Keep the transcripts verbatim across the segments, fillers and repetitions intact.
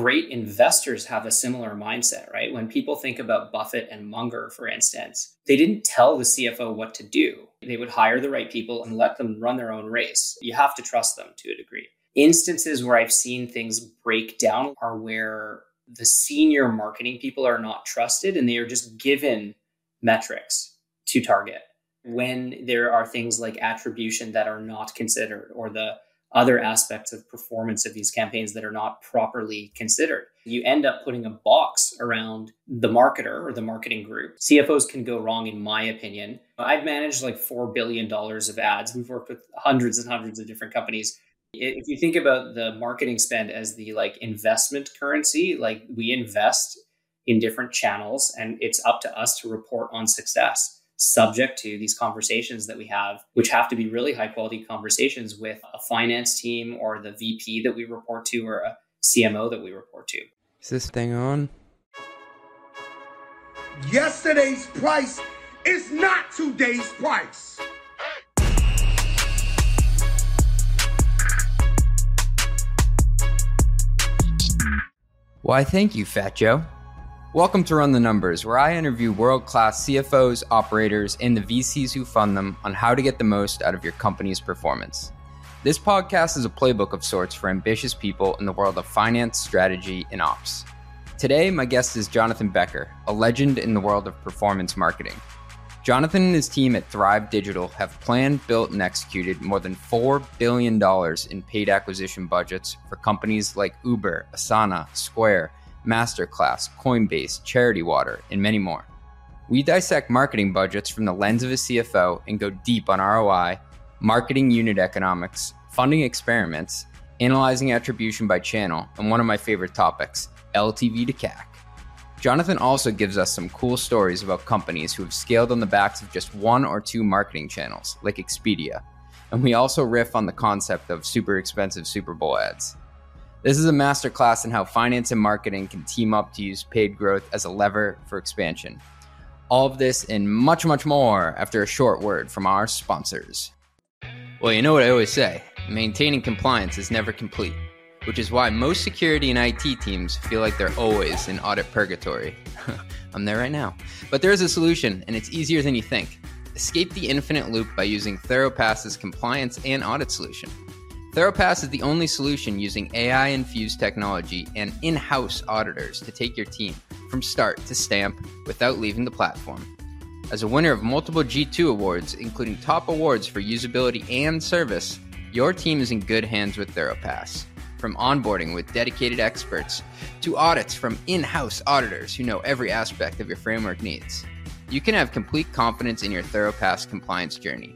great investors have a similar mindset, right? When people think about Buffett and Munger, for instance, they didn't tell the C F O what to do. They would hire the right people and let them run their own race. You have to trust them to a degree. Instances where I've seen things break down are where the senior marketing people are not trusted and they are just given metrics to target. When there are things like attribution that are not considered, or the other aspects of performance of these campaigns that are not properly considered, you end up putting a box around the marketer or the marketing group. C F Os can go wrong, in my opinion. I've managed like four billion dollars of ads. We've worked with hundreds and hundreds of different companies. If you think about the marketing spend as the like investment currency, like we invest in different channels and it's up to us to report on success, subject to these conversations that we have, which have to be really high quality conversations with a finance team or the V P that we report to or a C M O that we report to. Is this thing on? Yesterday's price is not today's price. Why, thank you, Fat Joe. Welcome to Run the Numbers, where I interview world-class C F Os, operators, and the V Cs who fund them on how to get the most out of your company's performance. This podcast is a playbook of sorts for ambitious people in the world of finance, strategy, and ops. Today, my guest is Jonathan Becker, a legend in the world of performance marketing. Jonathan and his team at Thrive Digital have planned, built, and executed more than four billion dollars in paid acquisition budgets for companies like Uber, Asana, Square, Masterclass, Coinbase, Charity Water, and many more. We dissect marketing budgets from the lens of a C F O and go deep on R O I, marketing unit economics, funding experiments, analyzing attribution by channel, and one of my favorite topics, L T V to C A C. Jonathan also gives us some cool stories about companies who have scaled on the backs of just one or two marketing channels, like Expedia. And we also riff on the concept of super expensive Super Bowl ads. This is a masterclass in how finance and marketing can team up to use paid growth as a lever for expansion. All of this and much, much more after a short word from our sponsors. Well, you know what I always say, maintaining compliance is never complete, which is why most security and I T teams feel like they're always in audit purgatory. I'm there right now. But there is a solution, and it's easier than you think. Escape the infinite loop by using Thoropass's compliance and audit solution. Thoropass is the only solution using A I-infused technology and in-house auditors to take your team from start to stamp without leaving the platform. As a winner of multiple G two awards, including top awards for usability and service, your team is in good hands with Thoropass. From onboarding with dedicated experts to audits from in-house auditors who know every aspect of your framework needs, you can have complete confidence in your Thoropass compliance journey.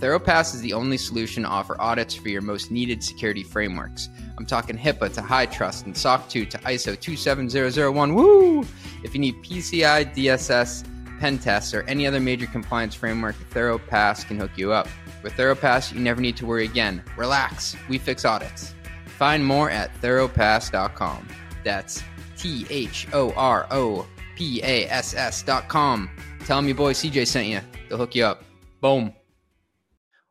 Thoropass is the only solution to offer audits for your most needed security frameworks. I'm talking HIPAA to HITRUST and S O C two to I S O two seven zero zero one. Woo! If you need P C I, D S S, pen tests, or any other major compliance framework, Thoropass can hook you up. With Thoropass, you never need to worry again. Relax. We fix audits. Find more at thoropass dot com. That's T H O R O P A S S dot com. Tell them your boy C J sent you. They'll hook you up. Boom.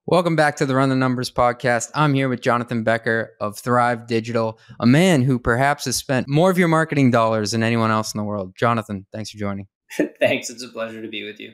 Welcome back to the Run the Numbers podcast. I'm here with Jonathan Becker of Thrive Digital, a man who perhaps has spent more of your marketing dollars than anyone else in the world. Jonathan, thanks for joining. Thanks. It's a pleasure to be with you.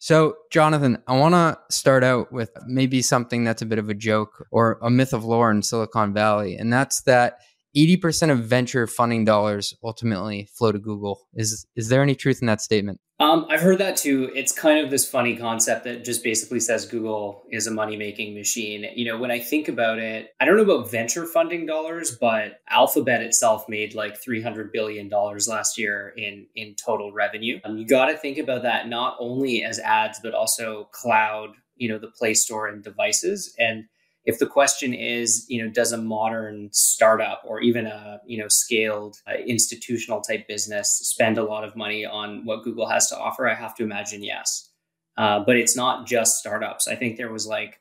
So, Jonathan, I want to start out with maybe something that's a bit of a joke or a myth of lore in Silicon Valley, and that's that eighty percent of venture funding dollars ultimately flow to Google. Is is there any truth in that statement? Um, I've heard that too. It's kind of this funny concept that just basically says Google is a money-making machine. You know, when I think about it, I don't know about venture funding dollars, but Alphabet itself made like three hundred billion dollars last year in, in total revenue. Um, you got to think about that not only as ads, but also cloud, you know, the Play Store and devices. And if the question is, you know, does a modern startup or even a, you know, scaled uh, institutional type business spend a lot of money on what Google has to offer? I have to imagine yes. Uh, but it's not just startups. I think there was like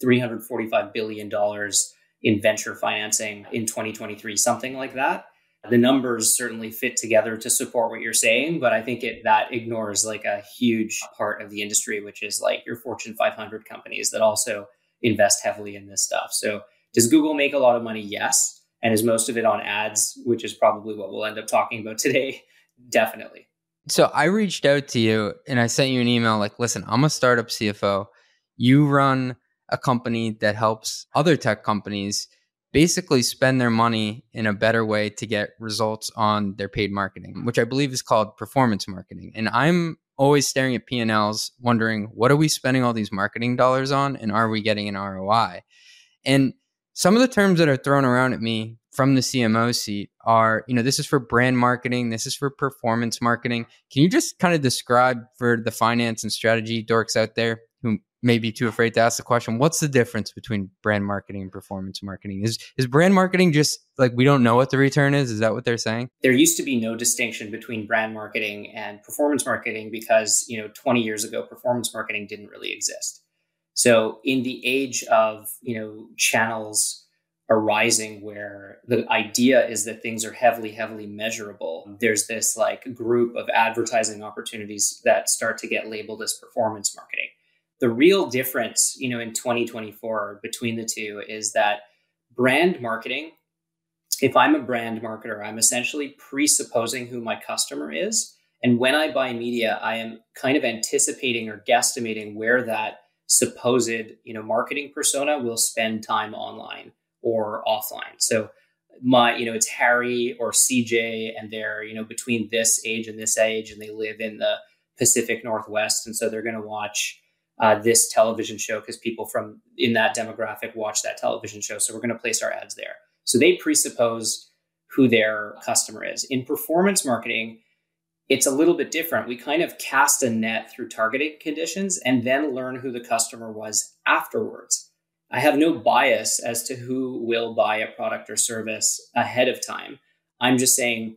three hundred forty-five billion dollars in venture financing in twenty twenty-three, something like that. The numbers certainly fit together to support what you're saying, but I think it, that ignores like a huge part of the industry, which is like your Fortune five hundred companies that also invest heavily in this stuff. So does Google make a lot of money? Yes. And is most of it on ads, which is probably what we'll end up talking about today? Definitely. So I reached out to you and I sent you an email like, listen, I'm a startup C F O. You run a company that helps other tech companies basically spend their money in a better way to get results on their paid marketing, which I believe is called performance marketing. And I'm always staring at P and Ls wondering, what are we spending all these marketing dollars on? And are we getting an R O I? And some of the terms that are thrown around at me from the C M O seat are, you know, this is for brand marketing, this is for performance marketing. Can you just kind of describe for the finance and strategy dorks out there who may be too afraid to ask the question, what's the difference between brand marketing and performance marketing? Is is brand marketing just like, we don't know what the return is? Is that what they're saying? There used to be no distinction between brand marketing and performance marketing because, you know, twenty years ago, performance marketing didn't really exist. So in the age of, you know, channels arising where the idea is that things are heavily, heavily measurable, there's this like group of advertising opportunities that start to get labeled as performance marketing. The real difference, you know, in twenty twenty-four between the two is that brand marketing, if I'm a brand marketer, I'm essentially presupposing who my customer is. And when I buy media, I am kind of anticipating or guesstimating where that supposed, you know, marketing persona will spend time online or offline. So my, you know, it's Harry or C J and they're, you know, between this age and this age and they live in the Pacific Northwest. And so they're going to watch uh, this television show because people from in that demographic watch that television show. So we're going to place our ads there. So they presuppose who their customer is. In performance marketing, it's a little bit different. We kind of cast a net through targeting conditions and then learn who the customer was afterwards. I have no bias as to who will buy a product or service ahead of time. I'm just saying,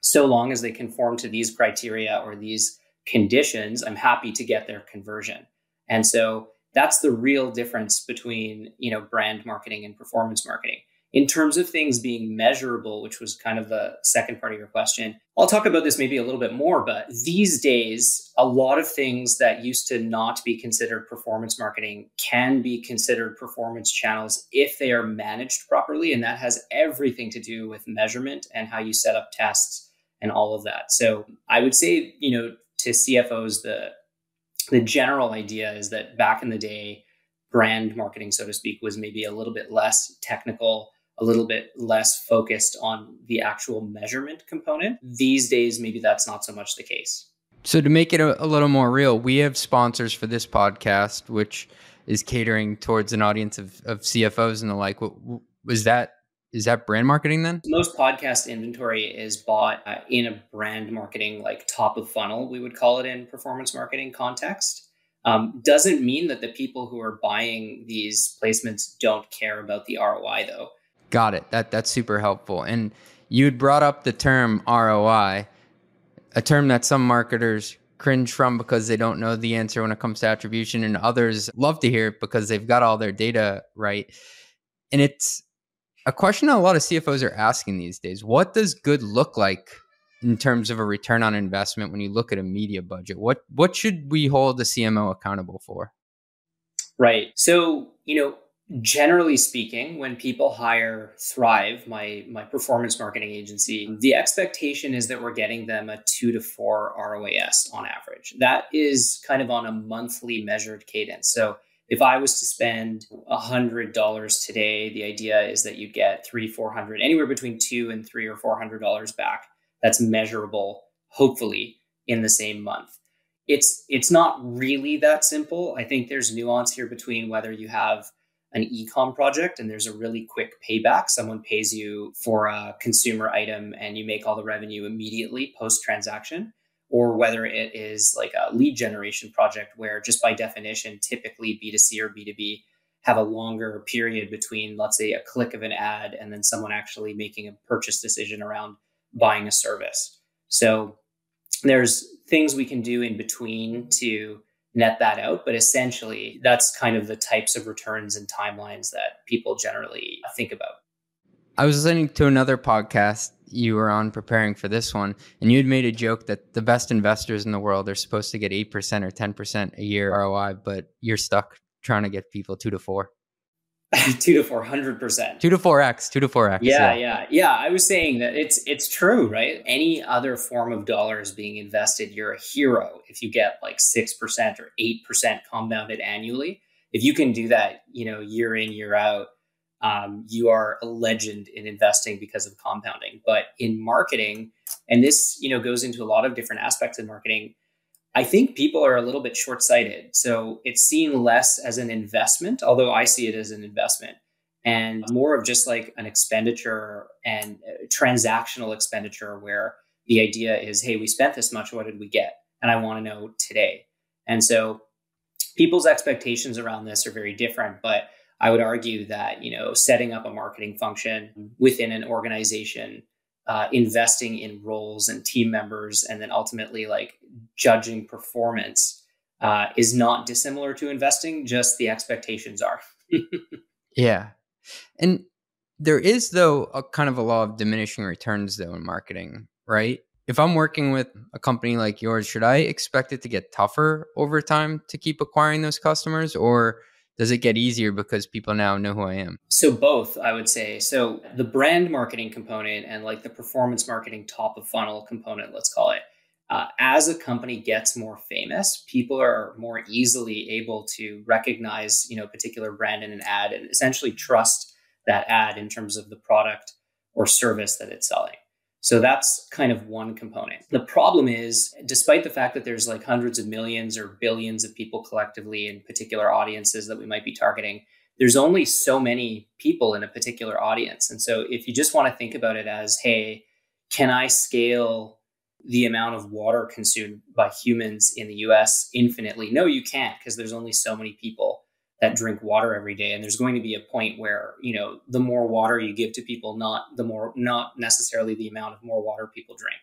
so long as they conform to these criteria or these conditions, I'm happy to get their conversion. And so that's the real difference between, you know, brand marketing and performance marketing. In terms of things being measurable, which was kind of the second part of your question, I'll talk about this maybe a little bit more, but these days, a lot of things that used to not be considered performance marketing can be considered performance channels if they are managed properly. And that has everything to do with measurement and how you set up tests and all of that. So I would say, you know, to C F Os, the, the general idea is that back in the day, brand marketing, so to speak, was maybe a little bit less technical, a little bit less focused on the actual measurement component. These days, maybe that's not so much the case. So to make it a, a little more real, we have sponsors for this podcast, which is catering towards an audience of, of C F Os and the like. Was that, is that brand marketing then? Most podcast inventory is bought uh, in a brand marketing, like top of funnel, we would call it in performance marketing context. Um, doesn't mean that the people who are buying these placements don't care about the R O I though. Got it. That that's super helpful. And you had brought up the term R O I, a term that some marketers cringe from because they don't know the answer when it comes to attribution, and others love to hear it because they've got all their data right. And it's a question that a lot of C F Os are asking these days. What does good look like in terms of a return on investment when you look at a media budget? What what should we hold the C M O accountable for? Right. So, you know, generally speaking, when people hire Thrive, my my performance marketing agency, the expectation is that we're getting them a two to four R O A S on average. That is kind of on a monthly measured cadence. So if I was to spend one hundred dollars today, the idea is that you'd get three, four hundred, anywhere between two and three or four hundred dollars back. That's measurable, hopefully, in the same month. It's it's not really that simple. I think there's nuance here between whether you have an e-com project and there's a really quick payback. Someone pays you for a consumer item and you make all the revenue immediately post-transaction, or whether it is like a lead generation project where just by definition, typically B two C or B two B have a longer period between, let's say, a click of an ad and then someone actually making a purchase decision around buying a service. So there's things we can do in between to net that out. But essentially, that's kind of the types of returns and timelines that people generally think about. I was listening to another podcast you were on preparing for this one, and you had made a joke that the best investors in the world are supposed to get eight percent or ten percent a year R O I, but you're stuck trying to get people two to four. Two to four hundred percent. Two to four X. Two to four X. Yeah, yeah, yeah, yeah. I was saying that it's it's true, right? Any other form of dollars being invested, you're a hero if you get like six percent or eight percent compounded annually. If you can do that, you know, year in, year out, um, you are a legend in investing because of compounding. But in marketing, and this, you know, goes into a lot of different aspects of marketing, I think people are a little bit short-sighted. So it's seen less as an investment, although I see it as an investment, and more of just like an expenditure and transactional expenditure where the idea is, hey, we spent this much, what did we get? And I want to know today. And so people's expectations around this are very different, but I would argue that, you know, setting up a marketing function within an organization, Uh, investing in roles and team members, and then ultimately like judging performance uh, is not dissimilar to investing, just the expectations are. Yeah. And there is, though, a kind of a law of diminishing returns, though, in marketing, right? If I'm working with a company like yours, should I expect it to get tougher over time to keep acquiring those customers, or does it get easier because people now know who I am? So both, I would say. So the brand marketing component and like the performance marketing top of funnel component, let's call it, uh, as a company gets more famous, people are more easily able to recognize, you know, a particular brand in an ad and essentially trust that ad in terms of the product or service that it's selling. So that's kind of one component. The problem is, despite the fact that there's like hundreds of millions or billions of people collectively in particular audiences that we might be targeting, there's only so many people in a particular audience. And so if you just want to think about it as, hey, can I scale the amount of water consumed by humans in the U S infinitely? No, you can't, because there's only so many people that drink water every day. And there's going to be a point where, you know, the more water you give to people, not the more, not necessarily the amount of more water people drink.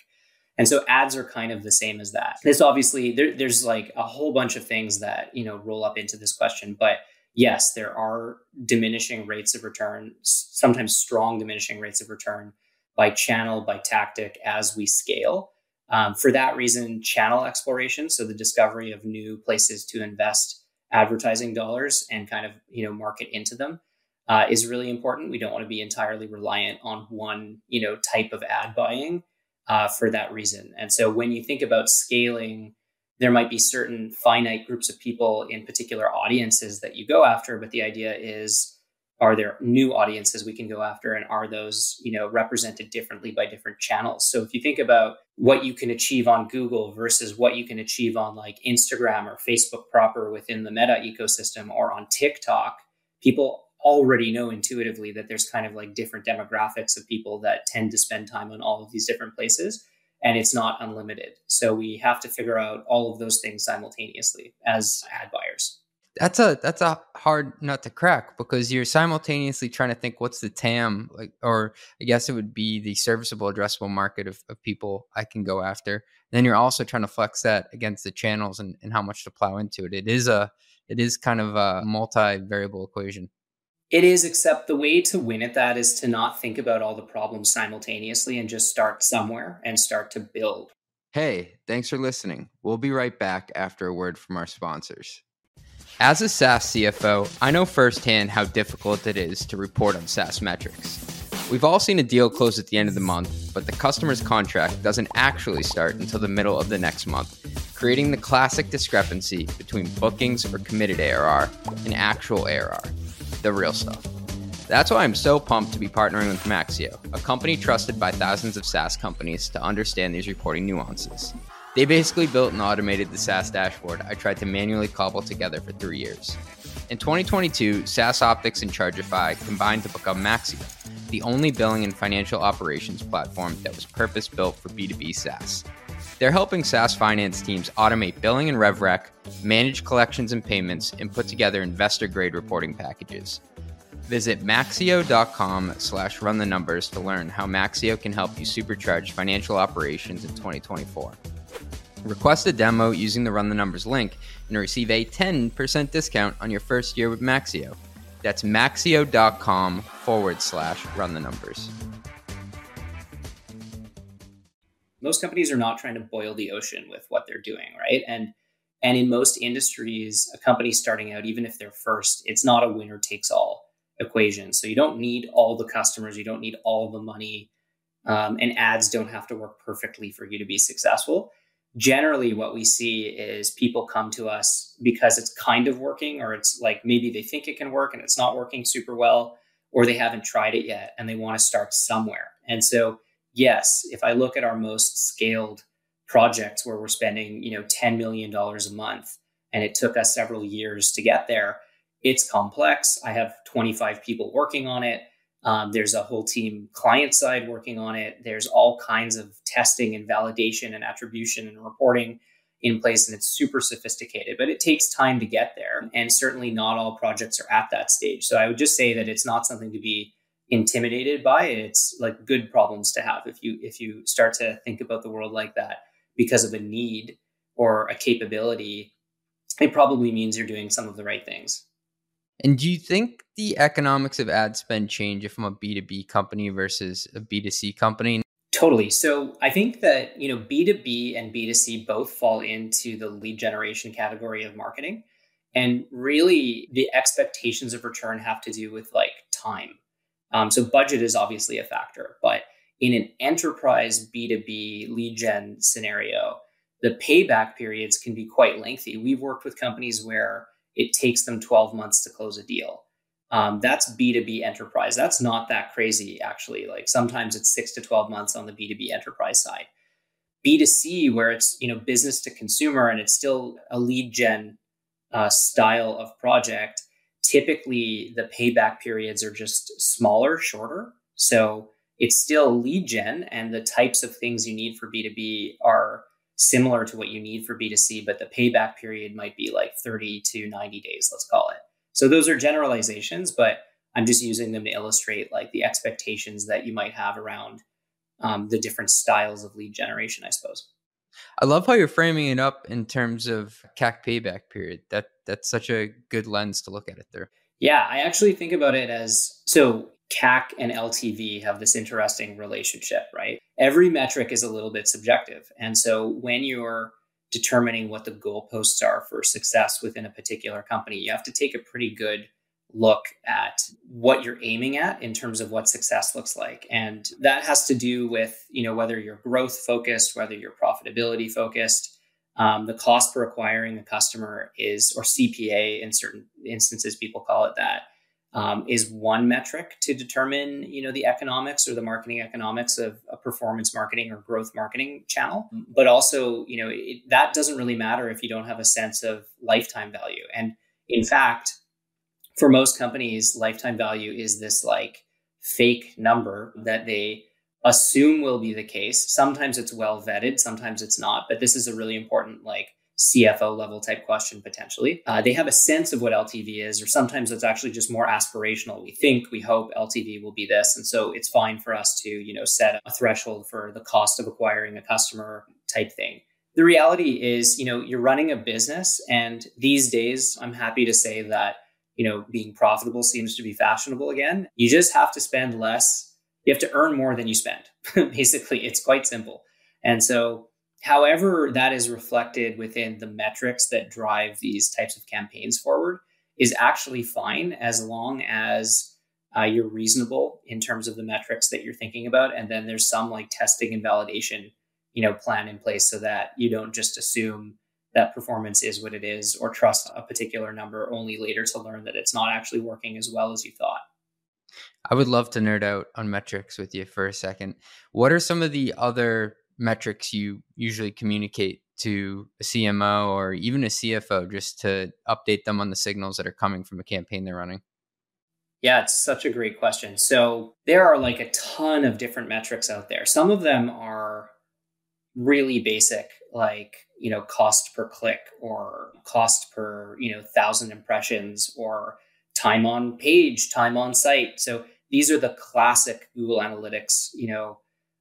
And so ads are kind of the same as that. This obviously, there, there's like a whole bunch of things that, you know, roll up into this question. But yes, there are diminishing rates of return, sometimes strong diminishing rates of return by channel, by tactic as we scale. Um, for that reason, channel exploration, so the discovery of new places to invest advertising dollars and kind of, you know, market into them uh, is really important. We don't want to be entirely reliant on one, you know, type of ad buying uh, for that reason. And so when you think about scaling, there might be certain finite groups of people in particular audiences that you go after, but the idea is, are there new audiences we can go after? And are those, you know, represented differently by different channels? So if you think about what you can achieve on Google versus what you can achieve on like Instagram or Facebook proper within the Meta ecosystem or on TikTok, people already know intuitively that there's kind of like different demographics of people that tend to spend time on all of these different places, and it's not unlimited. So we have to figure out all of those things simultaneously as ad buyers. That's a that's a hard nut to crack, because you're simultaneously trying to think, what's the T A M, like, or I guess it would be the serviceable addressable market of, of people I can go after. And then you're also trying to flex that against the channels and, and how much to plow into it. It is a it is kind of a multi-variable equation. It is, except the way to win at that is to not think about all the problems simultaneously and just start somewhere and start to build. Hey, thanks for listening. We'll be right back after a word from our sponsors. As a SaaS C F O, I know firsthand how difficult it is to report on SaaS metrics. We've all seen a deal close at the end of the month, but the customer's contract doesn't actually start until the middle of the next month, creating the classic discrepancy between bookings or committed A R R and actual A R R, the real stuff. That's why I'm so pumped to be partnering with Maxio, a company trusted by thousands of SaaS companies to understand these reporting nuances. They basically built and automated the SaaS dashboard I tried to manually cobble together for three years. In twenty twenty-two, SaaS Optics and Chargify combined to become Maxio, the only billing and financial operations platform that was purpose-built for B two B SaaS. They're helping SaaS finance teams automate billing and RevRec, manage collections and payments, and put together investor-grade reporting packages. Visit maxio.com slash run the numbers to learn how Maxio can help you supercharge financial operations in twenty twenty-four. Request a demo using the Run the Numbers link and receive a ten percent discount on your first year with Maxio. That's maxio.com forward slash run the numbers. Most companies are not trying to boil the ocean with what they're doing, right? And and in most industries, a company starting out, even if they're first, it's not a winner takes all. equation. So you don't need all the customers, you don't need all the money, um, and ads don't have to work perfectly for you to be successful. Generally, what we see is people come to us because it's kind of working, or it's like maybe they think it can work and it's not working super well, or they haven't tried it yet and they want to start somewhere. And so, yes, if I look at our most scaled projects where we're spending, you know, ten million dollars a month, and it took us several years to get there, it's complex. I have twenty-five people working on it. Um, there's a whole team client side working on it. There's all kinds of testing and validation and attribution and reporting in place, and it's super sophisticated, but it takes time to get there. And certainly not all projects are at that stage. So I would just say that it's not something to be intimidated by. It's like good problems to have if you if you start to think about the world like that, because of a need or a capability, it probably means you're doing some of the right things. And do you think the economics of ad spend change if I'm a B two B company versus a B two C company? Totally. So I think that, you know, B two B and B two C both fall into the lead generation category of marketing. And really the expectations of return have to do with like time. Um, so budget is obviously a factor, but in an enterprise B two B lead gen scenario, the payback periods can be quite lengthy. We've worked with companies where it takes them twelve months to close a deal. Um, that's B two B enterprise. That's not that crazy, actually. Like sometimes it's six to twelve months on the B two B enterprise side. B two C, where it's, you know, business to consumer and it's still a lead gen uh, style of project, typically the payback periods are just smaller, shorter. So it's still lead gen, and the types of things you need for B two B are similar to what you need for B two C, but the payback period might be like thirty to ninety days, let's call it. So those are generalizations, but I'm just using them to illustrate like the expectations that you might have around um, the different styles of lead generation, I suppose. I love how you're framing it up in terms of C A C payback period. That that's such a good lens to look at it through. Yeah, I actually think about it as, so C A C and L T V have this interesting relationship, right? Every metric is a little bit subjective. And so when you're determining what the goalposts are for success within a particular company, you have to take a pretty good look at what you're aiming at in terms of what success looks like. And that has to do with, you know, whether you're growth focused, whether you're profitability focused. Um, the cost per acquiring a customer is, or C P A in certain instances, people call it that, um, is one metric to determine, you know, the economics or the marketing economics of a performance marketing or growth marketing channel. But also, you know, it, that doesn't really matter if you don't have a sense of lifetime value. And in fact, for most companies, lifetime value is this like fake number that they assume will be the case. Sometimes it's well vetted, sometimes it's not, but this is a really important like C F O level type question potentially. Uh, they have a sense of what L T V is, or sometimes it's actually just more aspirational. We think, we hope L T V will be this. And so it's fine for us to, you know, set a threshold for the cost of acquiring a customer type thing. The reality is, you know, you're running a business, and these days I'm happy to say that, you know, being profitable seems to be fashionable again. You just have to spend less. You have to earn more than you spend. Basically, it's quite simple. And so however that is reflected within the metrics that drive these types of campaigns forward is actually fine, as long as uh, you're reasonable in terms of the metrics that you're thinking about. And then there's some like testing and validation, you know, plan in place so that you don't just assume that performance is what it is, or trust a particular number only later to learn that it's not actually working as well as you thought. I would love to nerd out on metrics with you for a second. What are some of the other metrics you usually communicate to a C M O or even a C F O just to update them on the signals that are coming from a campaign they're running? Yeah, it's such a great question. So there are like a ton of different metrics out there. Some of them are really basic, like, you know, cost per click or cost per, you know, thousand impressions, or time on page, time on site. So these are the classic Google Analytics, you know,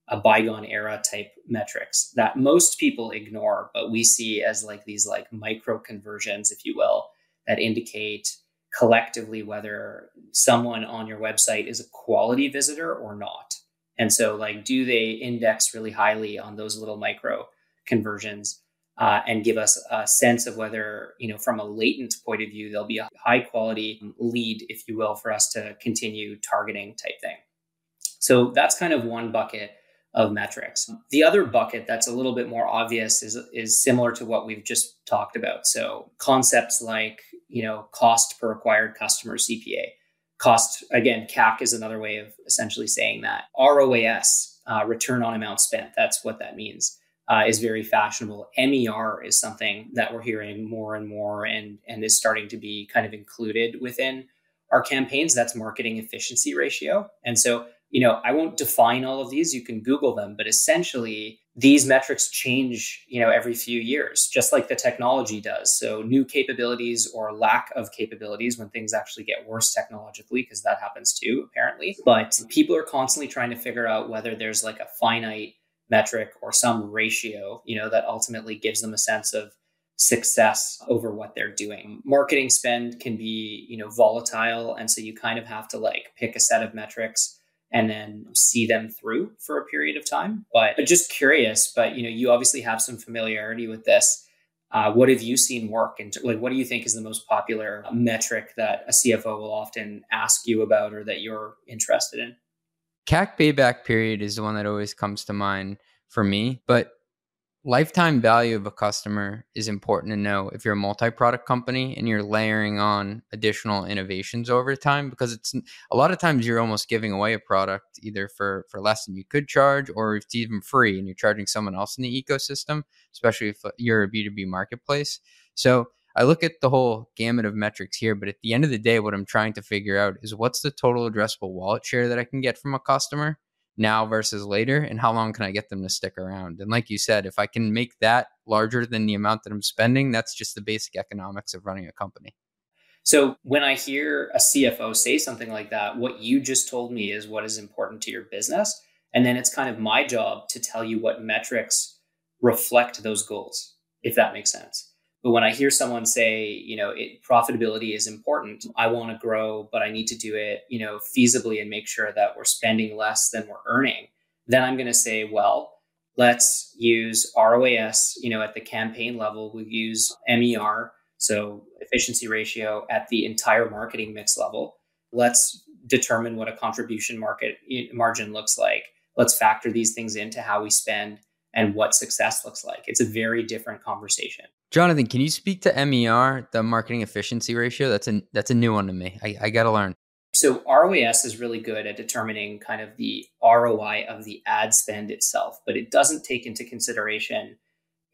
a bygone era type metrics that most people ignore, but we see as like these like micro conversions, if you will, that indicate collectively whether someone on your website is a quality visitor or not. And so like, do they index really highly on those little micro conversions? uh, and give us a sense of whether, you know, from a latent point of view, there'll be a high quality lead, if you will, for us to continue targeting type thing. So that's kind of one bucket of metrics. The other bucket that's a little bit more obvious is, is similar to what we've just talked about. So concepts like, you know, cost per acquired customer, C P A. Cost, again, C A C is another way of essentially saying that. R O A S, uh, return on amount spent, that's what that means, uh, is very fashionable. M E R is something that we're hearing more and more and, and is starting to be kind of included within our campaigns. That's marketing efficiency ratio. And so, you know, I won't define all of these. You can Google them, but essentially these metrics change, you know, every few years, just like the technology does. So new capabilities or lack of capabilities when things actually get worse technologically, because that happens too, apparently. But people are constantly trying to figure out whether there's like a finite metric or some ratio, you know, that ultimately gives them a sense of success over what they're doing. Marketing spend can be, you know, volatile. And so you kind of have to like pick a set of metrics and then see them through for a period of time. But, but just curious, but you know, you obviously have some familiarity with this. Uh, what have you seen work? And like, what do you think is the most popular metric that a C F O will often ask you about or that you're interested in? C A C payback period is the one that always comes to mind for me, but lifetime value of a customer is important to know if you're a multi-product company and you're layering on additional innovations over time, because it's a lot of times you're almost giving away a product either for, for less than you could charge, or if it's even free and you're charging someone else in the ecosystem, especially if you're a B two B marketplace. So I look at the whole gamut of metrics here, but at the end of the day, what I'm trying to figure out is what's the total addressable wallet share that I can get from a customer now versus later, and how long can I get them to stick around? And like you said, if I can make that larger than the amount that I'm spending, that's just the basic economics of running a company. So when I hear a C F O say something like that, what you just told me is what is important to your business. And then it's kind of my job to tell you what metrics reflect those goals, if that makes sense. But when I hear someone say, you know, it, profitability is important, I want to grow, but I need to do it, you know, feasibly and make sure that we're spending less than we're earning, then I'm going to say, well, let's use R O A S, you know, at the campaign level, we use M E R, so efficiency ratio at the entire marketing mix level. Let's determine what a contribution market margin looks like. Let's factor these things into how we spend and what success looks like. It's a very different conversation. Jonathan, can you speak to M E R, the marketing efficiency ratio? That's a, that's a new one to me. I, I got to learn. So R O A S is really good at determining kind of the R O I of the ad spend itself, but it doesn't take into consideration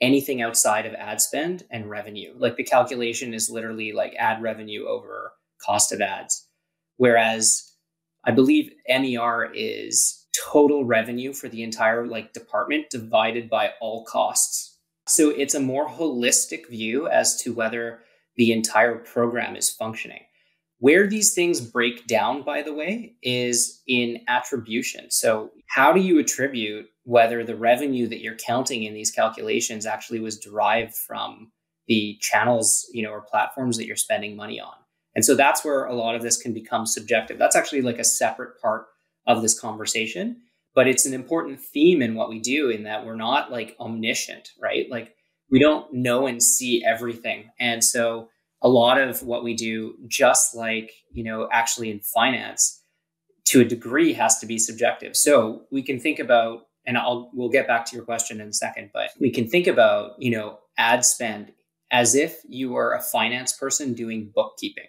anything outside of ad spend and revenue. Like the calculation is literally like ad revenue over cost of ads. Whereas I believe M E R is total revenue for the entire like department divided by all costs. So it's a more holistic view as to whether the entire program is functioning. Where these things break down, by the way, is in attribution. So how do you attribute whether the revenue that you're counting in these calculations actually was derived from the channels, you know, or platforms that you're spending money on? And so that's where a lot of this can become subjective. That's actually like a separate part of this conversation, but it's an important theme in what we do, in that we're not like omniscient, right? Like we don't know and see everything. And so a lot of what we do, just like, you know, actually in finance to a degree, has to be subjective. So we can think about, and I'll, we'll get back to your question in a second, but we can think about, you know, ad spend as if you were a finance person doing bookkeeping.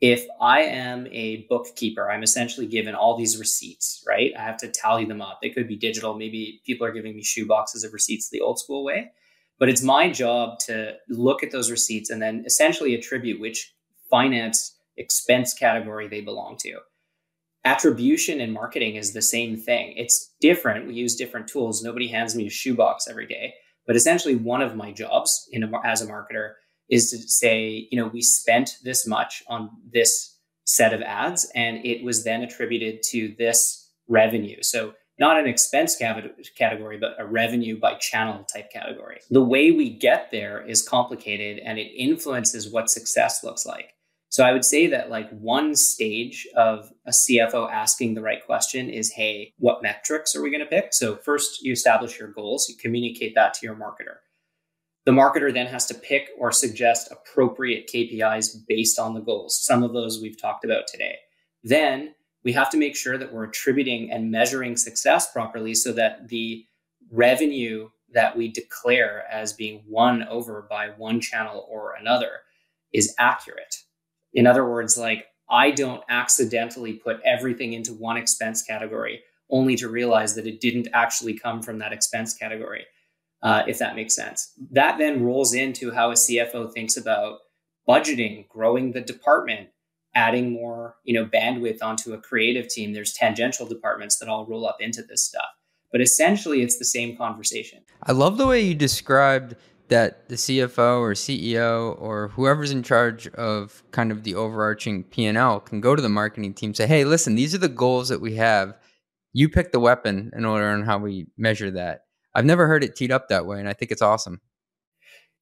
If I am a bookkeeper, I'm essentially given all these receipts, right? I have to tally them up. They could be digital. Maybe people are giving me shoeboxes of receipts the old school way, but it's my job to look at those receipts and then essentially attribute which finance expense category they belong to. Attribution in marketing is the same thing. It's different. We use different tools. Nobody hands me a shoebox every day, but essentially one of my jobs in a, as a marketer is to say, you know, we spent this much on this set of ads, and it was then attributed to this revenue. So not an expense category, but a revenue by channel type category. The way we get there is complicated, and it influences what success looks like. So I would say that like one stage of a C F O asking the right question is, hey, what metrics are we going to pick? So first you establish your goals, you communicate that to your marketer. The marketer then has to pick or suggest appropriate K P Is based on the goals. Some of those we've talked about today. Then we have to make sure that we're attributing and measuring success properly so that the revenue that we declare as being won over by one channel or another is accurate. In other words, like I don't accidentally put everything into one expense category only to realize that it didn't actually come from that expense category, uh, if that makes sense. That then rolls into how a C F O thinks about budgeting, growing the department, adding more, you know, bandwidth onto a creative team. There's tangential departments that all roll up into this stuff. But essentially, it's the same conversation. I love the way you described that the C F O or C E O or whoever's in charge of kind of the overarching P and L can go to the marketing team and say, hey, listen, these are the goals that we have. You pick the weapon in order on how we measure that. I've never heard it teed up that way, and I think it's awesome.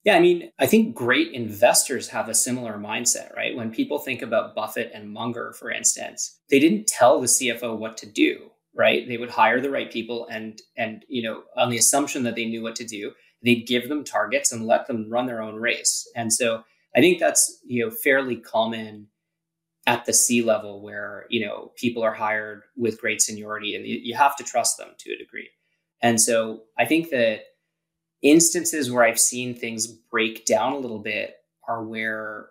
Yeah, I mean, I think great investors have a similar mindset, right? When people think about Buffett and Munger, for instance, they didn't tell the C F O what to do, right? They would hire the right people and, and you know, on the assumption that they knew what to do, they'd give them targets and let them run their own race. And so I think that's, you know, fairly common at the C level where, you know, people are hired with great seniority and you, you have to trust them to a degree. And so I think that instances where I've seen things break down a little bit are where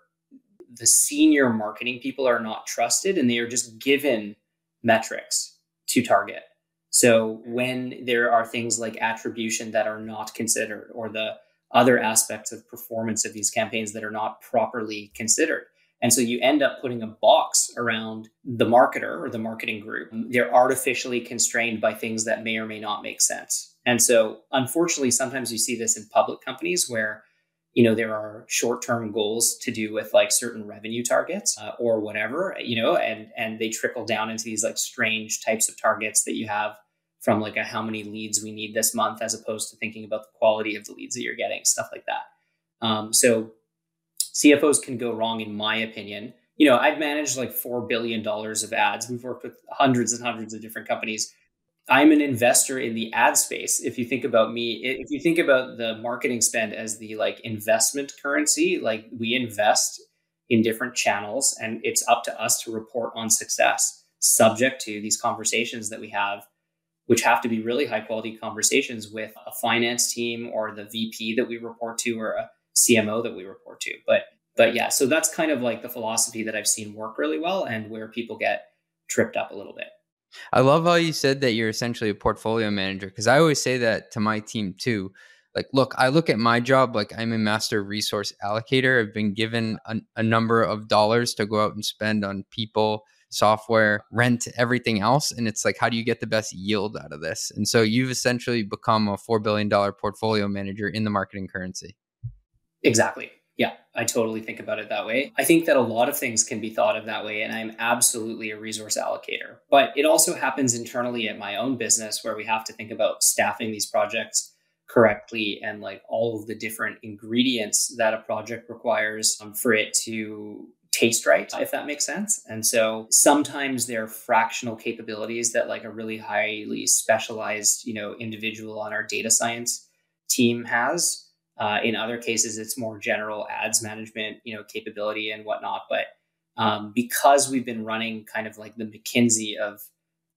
the senior marketing people are not trusted and they are just given metrics to target. So when there are things like attribution that are not considered or the other aspects of performance of these campaigns that are not properly considered. And so you end up putting a box around the marketer or the marketing group. They're artificially constrained by things that may or may not make sense. And so unfortunately, sometimes you see this in public companies where, you know, there are short-term goals to do with like certain revenue targets uh, or whatever, you know, and, and they trickle down into these like strange types of targets that you have from like a, how many leads we need this month, as opposed to thinking about the quality of the leads that you're getting, stuff like that. Um, so C F Os can go wrong, in my opinion. You know, I've managed like four billion dollars of ads. We've worked with hundreds and hundreds of different companies. I'm an investor in the ad space. If you think about me, if you think about the marketing spend as the like investment currency, like we invest in different channels and it's up to us to report on success, subject to these conversations that we have, which have to be really high quality conversations with a finance team or the V P that we report to or a C M O that we report to. But, but yeah, so that's kind of like the philosophy that I've seen work really well and where people get tripped up a little bit. I love how you said that you're essentially a portfolio manager, because I always say that to my team too. Like, look, I look at my job like I'm a master resource allocator. I've been given a, a number of dollars to go out and spend on people, software, rent, everything else. And it's like, how do you get the best yield out of this? And so you've essentially become a four billion dollars portfolio manager in the marketing currency. Exactly. Yeah, I totally think about it that way. I think that a lot of things can be thought of that way, and I'm absolutely a resource allocator. But it also happens internally at my own business where we have to think about staffing these projects correctly and like all of the different ingredients that a project requires um, for it to taste right, if that makes sense. And so sometimes there are fractional capabilities that like a really highly specialized, you know, individual on our data science team has. Uh, in other cases, it's more general ads management, you know, capability and whatnot. But um, because we've been running kind of like the McKinsey of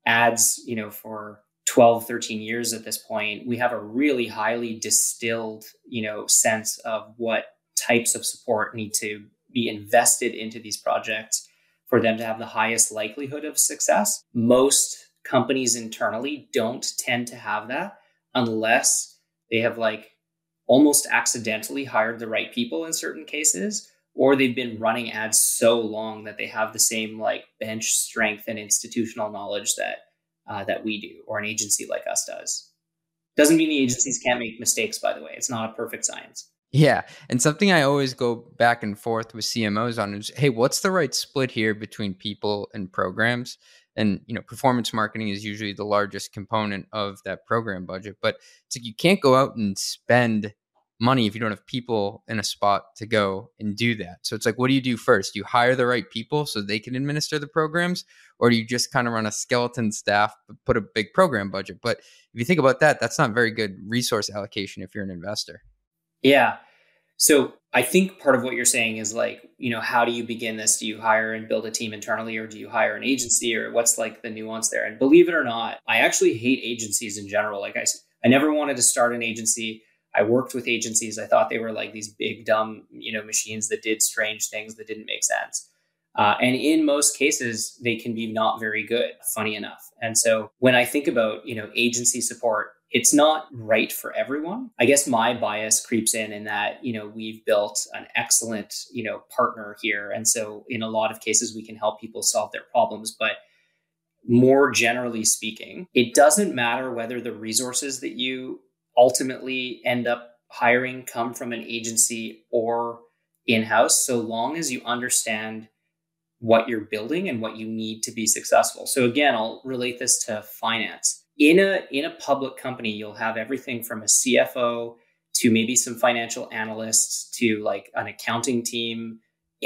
ads, you know, for twelve, thirteen years at this point, we have a really highly distilled, you know, sense of what types of support need to be invested into these projects for them to have the highest likelihood of success. Most companies internally don't tend to have that unless they have like almost accidentally hired the right people in certain cases, or they've been running ads so long that they have the same like bench strength and institutional knowledge that uh, that we do, or an agency like us does. Doesn't mean the agencies can't make mistakes, by the way. It's not a perfect science. Yeah. And something I always go back and forth with C M Os on is, hey, what's the right split here between people and programs? And, you know, performance marketing is usually the largest component of that program budget, but it's like you can't go out and spend money if you don't have people in a spot to go and do that. So it's like, what do you do first? Do you hire the right people so they can administer the programs, or do you just kind of run a skeleton staff, but put a big program budget? But if you think about that, that's not very good resource allocation if you're an investor. Yeah. So I think part of what you're saying is like, you know, how do you begin this? Do you hire and build a team internally, or do you hire an agency, or what's like the nuance there? And believe it or not, I actually hate agencies in general. Like I, I never wanted to start an agency. I worked with agencies. I thought they were like these big, dumb, you know, machines that did strange things that didn't make sense. Uh, and in most cases, they can be not very good, funny enough. And so when I think about, you know, agency support, it's not right for everyone. I guess my bias creeps in in that, you know, we've built an excellent, you know, partner here. And so in a lot of cases, we can help people solve their problems. But more generally speaking, it doesn't matter whether the resources that you ultimately end up hiring come from an agency or in-house, so long as you understand what you're building and what you need to be successful. So again, I'll relate this to finance. In a in a public company, you'll have everything from a C F O to maybe some financial analysts to like an accounting team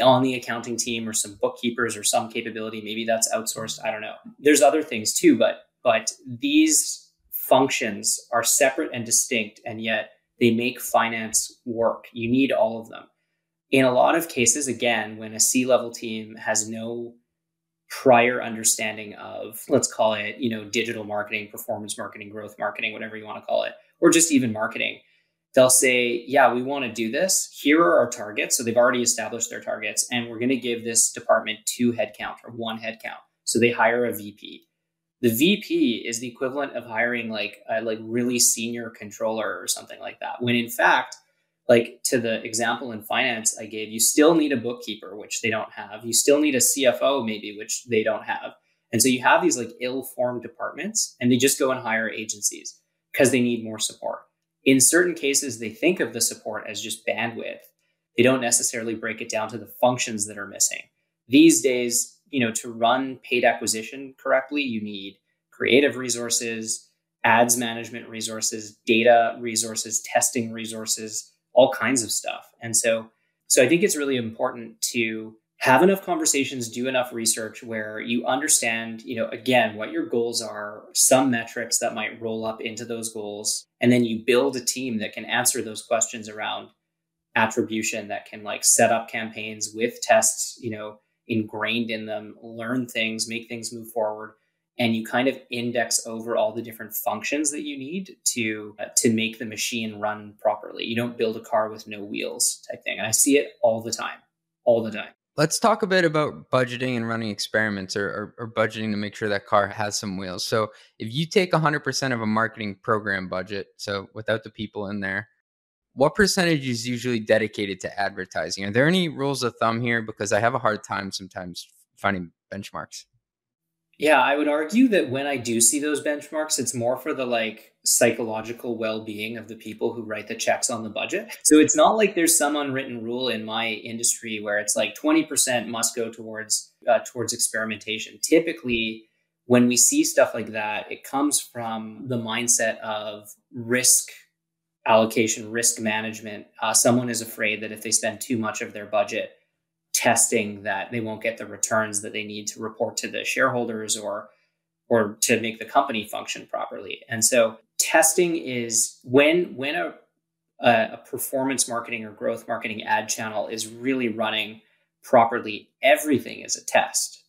on the accounting team, or some bookkeepers, or some capability. Maybe that's outsourced. I don't know. There's other things too, but but these functions are separate and distinct, and yet they make finance work. You need all of them. In a lot of cases, again, when a C-level team has no prior understanding of, let's call it, you know, digital marketing, performance marketing, growth marketing, whatever you want to call it, or just even marketing, they'll say, yeah, we want to do this. Here are our targets. So they've already established their targets, and we're going to give this department two headcount or one headcount. So they hire a V P. The V P is the equivalent of hiring like a like really senior controller or something like that. When in fact, like to the example in finance I gave, you still need a bookkeeper, which they don't have. You still need a C F O maybe, which they don't have. And so you have these like ill-formed departments, and they just go and hire agencies because they need more support. In certain cases, they think of the support as just bandwidth. They don't necessarily break it down to the functions that are missing. These days, you know, to run paid acquisition correctly, you need creative resources, ads management resources, data resources, testing resources, all kinds of stuff. And so, so I think it's really important to have enough conversations, do enough research where you understand, you know, again, what your goals are, some metrics that might roll up into those goals. And then you build a team that can answer those questions around attribution, that can like set up campaigns with tests, you know, ingrained in them, learn things, make things move forward. And you kind of index over all the different functions that you need to uh, to make the machine run properly. You don't build a car with no wheels type thing. And I see it all the time, all the time. Let's talk a bit about budgeting and running experiments, or, or, or budgeting to make sure that car has some wheels. So if you take one hundred percent of a marketing program budget, so without the people in there, what percentage is usually dedicated to advertising? Are there any rules of thumb here? Because I have a hard time sometimes finding benchmarks. Yeah, I would argue that when I do see those benchmarks, it's more for the like psychological well-being of the people who write the checks on the budget. So it's not like there's some unwritten rule in my industry where it's like twenty percent must go towards uh, towards experimentation. Typically, when we see stuff like that, it comes from the mindset of risk allocation, risk management. Uh, someone is afraid that if they spend too much of their budget testing, that they won't get the returns that they need to report to the shareholders or or to make the company function properly. And so testing is when when a, a performance marketing or growth marketing ad channel is really running properly, everything is a test.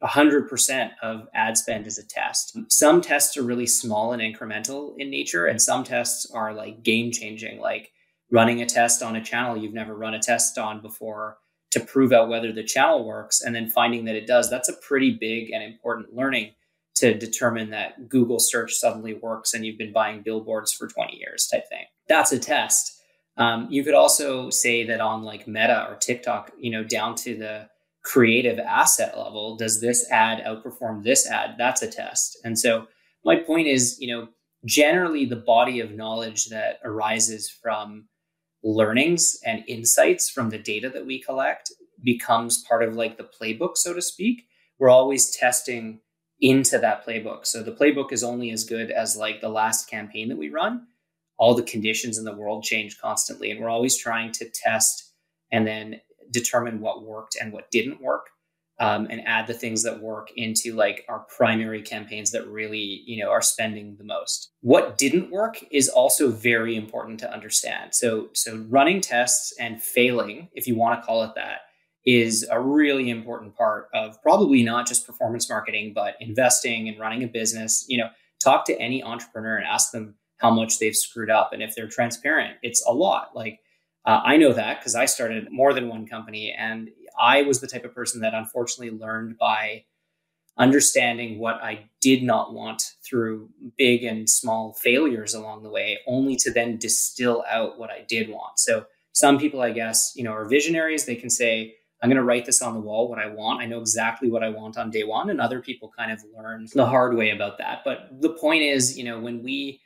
one hundred percent of ad spend is a test. Some tests are really small and incremental in nature, and some tests are like game changing, like running a test on a channel you've never run a test on before to prove out whether the channel works, and then finding that it does. That's a pretty big and important learning to determine that Google search suddenly works and you've been buying billboards for twenty years type thing. That's a test. Um, you could also say that on like Meta or TikTok, you know, down to the creative asset level, does this ad outperform this ad? That's a test. And so my point is, you know, generally the body of knowledge that arises from learnings and insights from the data that we collect becomes part of like the playbook, so to speak. We're always testing into that playbook. So the playbook is only as good as like the last campaign that we run. All the conditions in the world change constantly, and we're always trying to test and then determine what worked and what didn't work. um, and add the things that work into like our primary campaigns that really, you know, are spending the most. What didn't work is also very important to understand. So, so running tests and failing, if you want to call it that, is a really important part of probably not just performance marketing, but investing and running a business. You know, talk to any entrepreneur and ask them how much they've screwed up. And if they're transparent, it's a lot. Like, uh, I know that because I started more than one company, and I was the type of person that unfortunately learned by understanding what I did not want through big and small failures along the way, only to then distill out what I did want. So some people, I guess, you know, are visionaries. They can say, I'm going to write this on the wall, what I want. I know exactly what I want on day one. And other people kind of learn the hard way about that. But the point is, you know, when we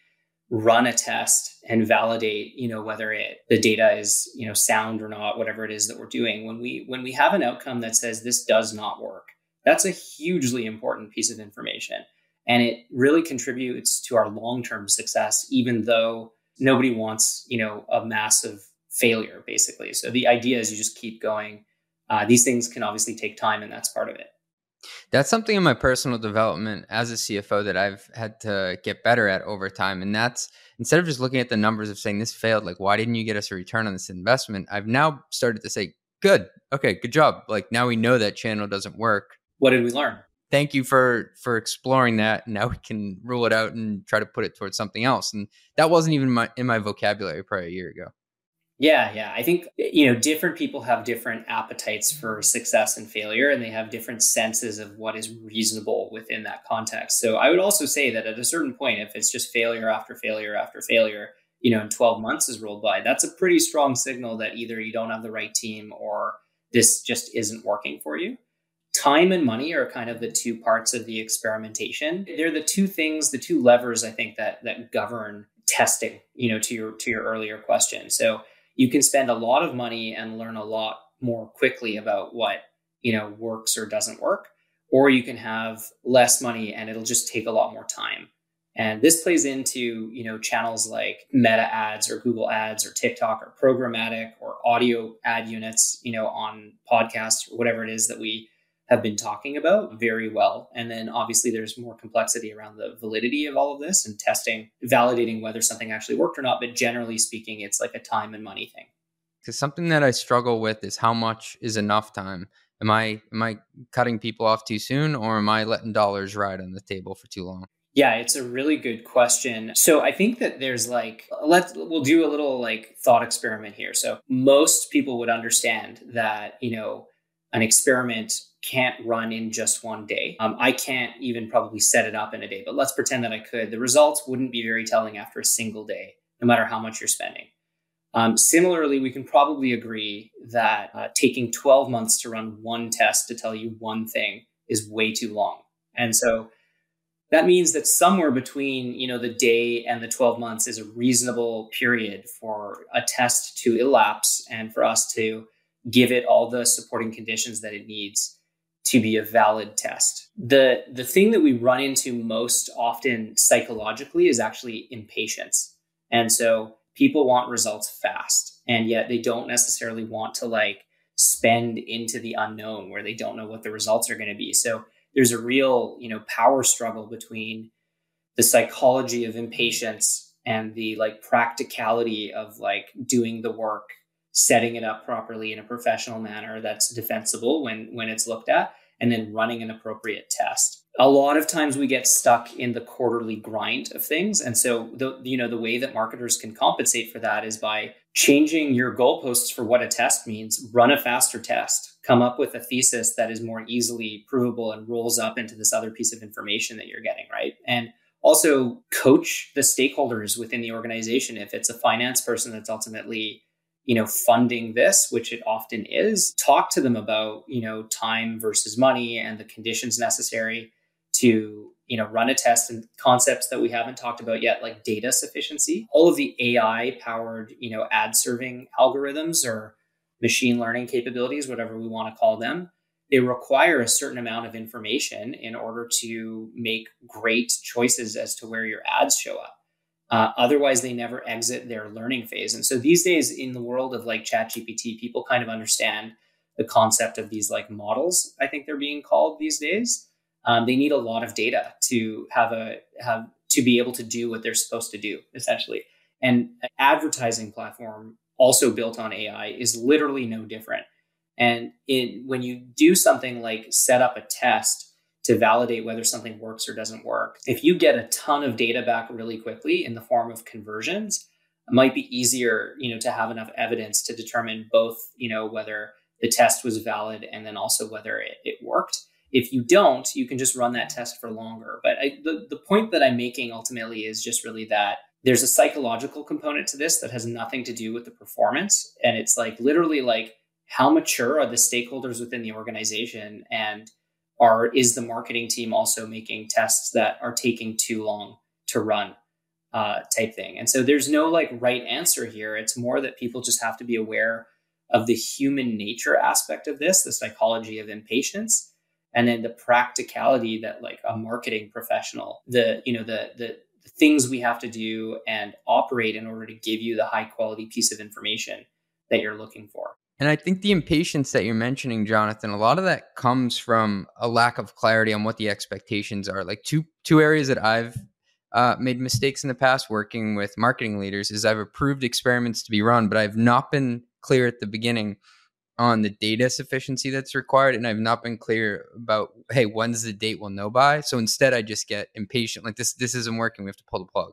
run a test and validate, you know, whether it, the data is, you know, sound or not, whatever it is that we're doing, when we, when we have an outcome that says this does not work, that's a hugely important piece of information. And it really contributes to our long-term success, even though nobody wants, you know, a massive failure, basically. So the idea is you just keep going. Uh, these things can obviously take time, and that's part of it. That's something in my personal development as a C F O that I've had to get better at over time. And that's, instead of just looking at the numbers of saying this failed, like, why didn't you get us a return on this investment? I've now started to say, good. Okay, good job. Like, now we know that channel doesn't work. What did we learn? Thank you for for exploring that. Now we can rule it out and try to put it towards something else. And that wasn't even my, in my vocabulary probably a year ago. Yeah, yeah. I think, you know, different people have different appetites for success and failure, and they have different senses of what is reasonable within that context. So I would also say that at a certain point, if it's just failure after failure after failure, you know, and twelve months is rolled by, that's a pretty strong signal that either you don't have the right team or this just isn't working for you. Time and money are kind of the two parts of the experimentation. They're the two things, the two levers, I think, that that govern testing, you know, to your to your earlier question. So you can spend a lot of money and learn a lot more quickly about what, you know, works or doesn't work, or you can have less money and it'll just take a lot more time. And this plays into, you know, channels like Meta ads or Google ads or TikTok or programmatic or audio ad units, you know, on podcasts or whatever it is that we have been talking about very well. And then obviously there's more complexity around the validity of all of this and testing, validating whether something actually worked or not. But generally speaking, it's like a time and money thing. Because something that I struggle with is how much is enough time. Am I am I cutting people off too soon, or am I letting dollars ride on the table for too long? Yeah, it's a really good question. So I think that there's like, let's, we'll do a little like thought experiment here. So most people would understand that, you know, an experiment can't run in just one day. Um, I can't even probably set it up in a day, but let's pretend that I could. The results wouldn't be very telling after a single day, no matter how much you're spending. Um, similarly, we can probably agree that uh, taking twelve months to run one test to tell you one thing is way too long. And so that means that somewhere between, you know, the day and the twelve months is a reasonable period for a test to elapse and for us to give it all the supporting conditions that it needs to be a valid test. The the thing that we run into most often psychologically is actually impatience. And so people want results fast, and yet they don't necessarily want to like spend into the unknown where they don't know what the results are going to be. So there's a real, you know, power struggle between the psychology of impatience and the like practicality of like doing the work, setting it up properly in a professional manner that's defensible when, when it's looked at, and then running an appropriate test. A lot of times we get stuck in the quarterly grind of things. And so the, you know, the way that marketers can compensate for that is by changing your goalposts for what a test means, run a faster test, come up with a thesis that is more easily provable and rolls up into this other piece of information that you're getting, right? And also coach the stakeholders within the organization. If it's a finance person that's ultimately, you know, funding this, which it often is, talk to them about, you know, time versus money and the conditions necessary to, you know, run a test, and concepts that we haven't talked about yet, like data sufficiency. All of the A I powered, you know, ad serving algorithms or machine learning capabilities, whatever we want to call them, they require a certain amount of information in order to make great choices as to where your ads show up. Uh, otherwise, they never exit their learning phase. And so these days in the world of like ChatGPT, people kind of understand the concept of these like models, I think they're being called these days. Um, they need a lot of data to have a have to be able to do what they're supposed to do, essentially. And an advertising platform also built on A I is literally no different. And in, when you do something like set up a test to validate whether something works or doesn't work, if you get a ton of data back really quickly in the form of conversions, it might be easier, you know, to have enough evidence to determine both, you know, whether the test was valid and then also whether it, it worked. If you don't, you can just run that test for longer. But I, the, the point that I'm making ultimately is just really that there's a psychological component to this that has nothing to do with the performance. And it's like literally like how mature are the stakeholders within the organization, and are is the marketing team also making tests that are taking too long to run uh, type thing. And so there's no like right answer here. It's more that people just have to be aware of the human nature aspect of this, the psychology of impatience. And then the practicality that like a marketing professional, the, you know, the, the the things we have to do and operate in order to give you the high quality piece of information that you're looking for. And I think the impatience that you're mentioning, Jonathan, a lot of that comes from a lack of clarity on what the expectations are. Like two two areas that I've uh, made mistakes in the past working with marketing leaders is I've approved experiments to be run, but I've not been clear at the beginning on the data sufficiency that's required. And I've not been clear about, hey, when's the date we'll know by? So instead I just get impatient. Like this, this isn't working. We have to pull the plug.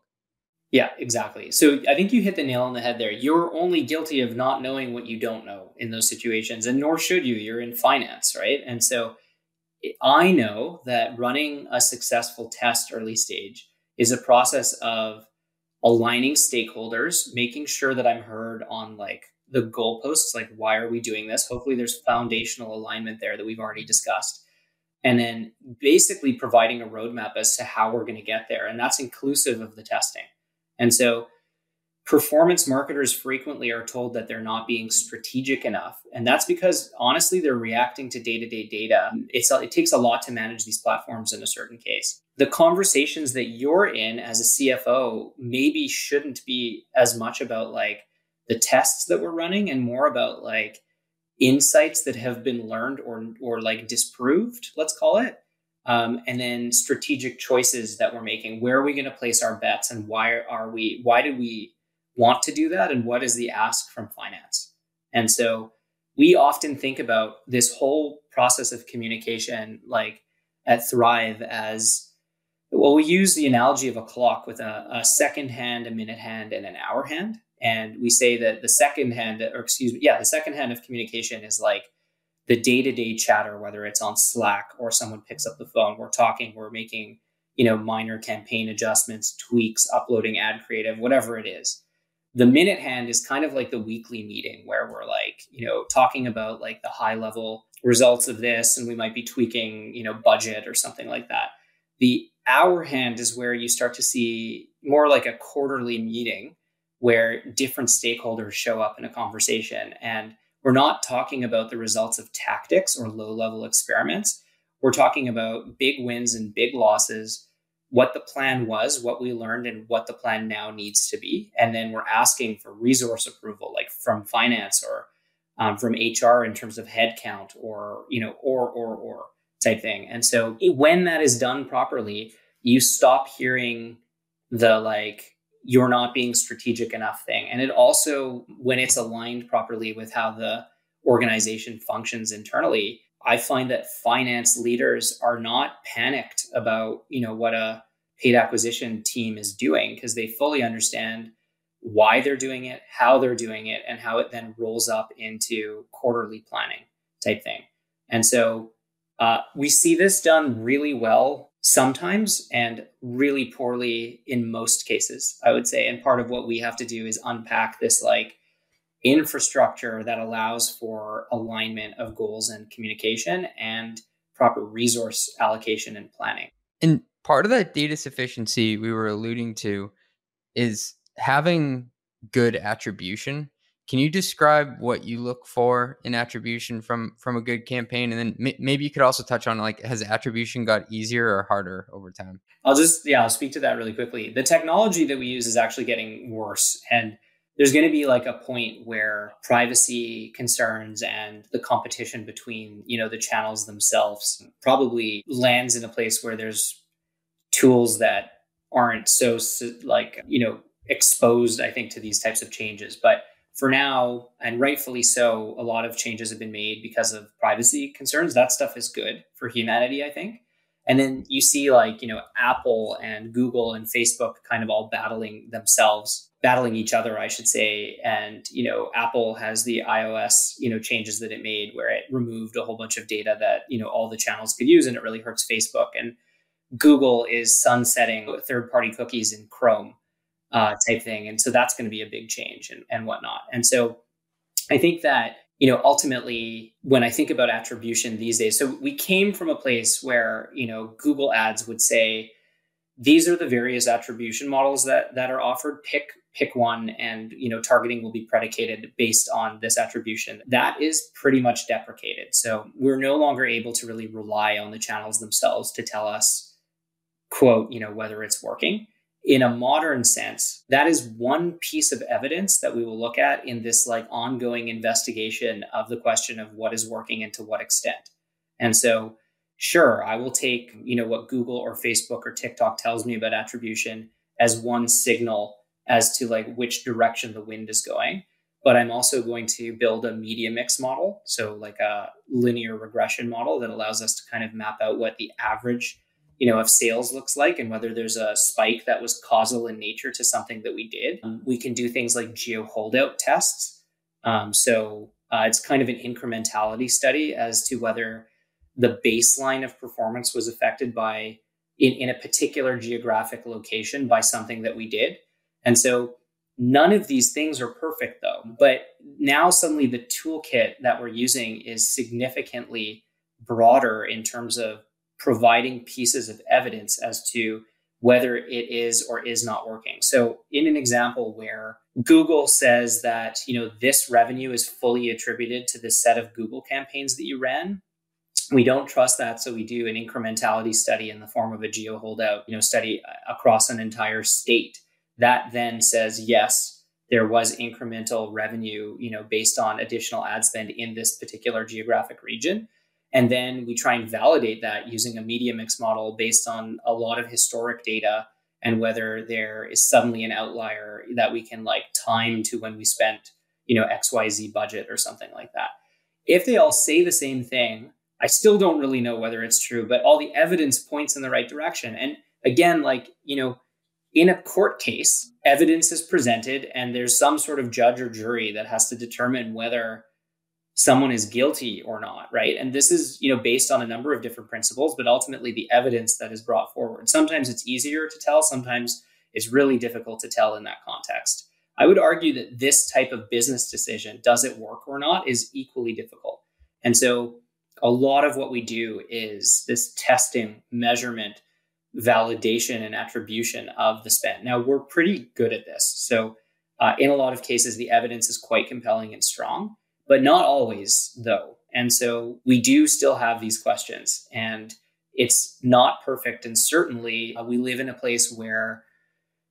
Yeah, exactly. So I think you hit the nail on the head there. You're only guilty of not knowing what you don't know in those situations, and nor should you. You're in finance, right? And so I know that running a successful test early stage is a process of aligning stakeholders, making sure that I'm heard on like the goalposts, like why are we doing this? Hopefully there's foundational alignment there that we've already discussed. And then basically providing a roadmap as to how we're going to get there. And that's inclusive of the testing. And so performance marketers frequently are told that they're not being strategic enough. And that's because honestly, they're reacting to day-to-day data. It's, it takes a lot to manage these platforms in a certain case. The conversations that you're in as a C F O maybe shouldn't be as much about like, the tests that we're running and more about like insights that have been learned or or like disproved, let's call it. Um, and then strategic choices that we're making. Where are we going to place our bets and why are we, why did we want to do that? And what is the ask from finance? And so we often think about this whole process of communication, like at Thrive as, well, we use the analogy of a clock with a, a second hand, a minute hand, and an hour hand. And we say that the second hand, or excuse me, yeah, the second hand of communication is like the day-to-day chatter, whether it's on Slack or someone picks up the phone, we're talking, we're making, you know, minor campaign adjustments, tweaks, uploading ad creative, whatever it is. The minute hand is kind of like the weekly meeting where we're like, you know, talking about like the high level results of this, and we might be tweaking, you know, budget or something like that. The hour hand is where you start to see more like a quarterly meeting where different stakeholders show up in a conversation. And we're not talking about the results of tactics or low-level experiments. We're talking about big wins and big losses, what the plan was, what we learned, and what the plan now needs to be. And then we're asking for resource approval, like from finance or um, from H R in terms of headcount or, you know, or, or, or type thing. And so when that is done properly, you stop hearing the like, you're not being strategic enough thing. And it also, when it's aligned properly with how the organization functions internally, I find that finance leaders are not panicked about, you know, what a paid acquisition team is doing, because they fully understand why they're doing it, how they're doing it, and how it then rolls up into quarterly planning type thing. And so uh, we see this done really well sometimes and really poorly in most cases, I would say. And part of what we have to do is unpack this like infrastructure that allows for alignment of goals and communication and proper resource allocation and planning. And part of that data sufficiency we were alluding to is having good attribution. Can you describe what you look for in attribution from, from a good campaign? And then m- maybe you could also touch on like, has attribution got easier or harder over time? I'll just, yeah, I'll speak to that really quickly. The technology that we use is actually getting worse. And there's going to be like a point where privacy concerns and the competition between, you know, the channels themselves probably lands in a place where there's tools that aren't so like, you know, exposed, I think, to these types of changes. But for now, and rightfully so, a lot of changes have been made because of privacy concerns. That stuff is good for humanity, I think. And then you see like, you know, Apple and Google and Facebook kind of all battling themselves, battling each other, I should say. And, you know, Apple has the iOS, you know, changes that it made where it removed a whole bunch of data that, you know, all the channels could use, and it really hurts Facebook. And Google is sunsetting third-party cookies in Chrome. Uh, type thing. And so that's going to be a big change and, and whatnot. And so I think that, you know, ultimately, when I think about attribution these days, so we came from a place where, you know, Google Ads would say, these are the various attribution models that that are offered. Pick, pick one, and, you know, targeting will be predicated based on this attribution. That is pretty much deprecated. So we're no longer able to really rely on the channels themselves to tell us, quote, you know, whether it's working. In a modern sense, that is one piece of evidence that we will look at in this like ongoing investigation of the question of what is working and to what extent. And so, sure, I will take, you know, what Google or Facebook or TikTok tells me about attribution as one signal as to like which direction the wind is going. But I'm also going to build a media mix model. So like a linear regression model that allows us to kind of map out what the average, you know, if sales looks like, and whether there's a spike that was causal in nature to something that we did. Um, we can do things like geo holdout tests. Um, so uh, it's kind of an incrementality study as to whether the baseline of performance was affected by in, in a particular geographic location by something that we did. And so none of these things are perfect though, but now suddenly the toolkit that we're using is significantly broader in terms of providing pieces of evidence as to whether it is or is not working. So in an example where Google says that, you know, this revenue is fully attributed to this set of Google campaigns that you ran, we don't trust that. So we do an incrementality study in the form of a geo holdout, you know, study across an entire state that then says, yes, there was incremental revenue, you know, based on additional ad spend in this particular geographic region. And then we try and validate that using a media mix model based on a lot of historic data and whether there is suddenly an outlier that we can like time to when we spent, you know, X Y Z budget or something like that. If they all say the same thing, I still don't really know whether it's true, but all the evidence points in the right direction. And again, like, you know, in a court case, evidence is presented and there's some sort of judge or jury that has to determine whether someone is guilty or not, right? And this is, you know, based on a number of different principles, but ultimately the evidence that is brought forward. Sometimes it's easier to tell, sometimes it's really difficult to tell in that context. I would argue that this type of business decision, does it work or not, is equally difficult. And so a lot of what we do is this testing, measurement, validation, and attribution of the spend. Now, we're pretty good at this. So uh, in a lot of cases, the evidence is quite compelling and strong. But not always, though. And so we do still have these questions, and it's not perfect. And certainly uh, we live in a place where,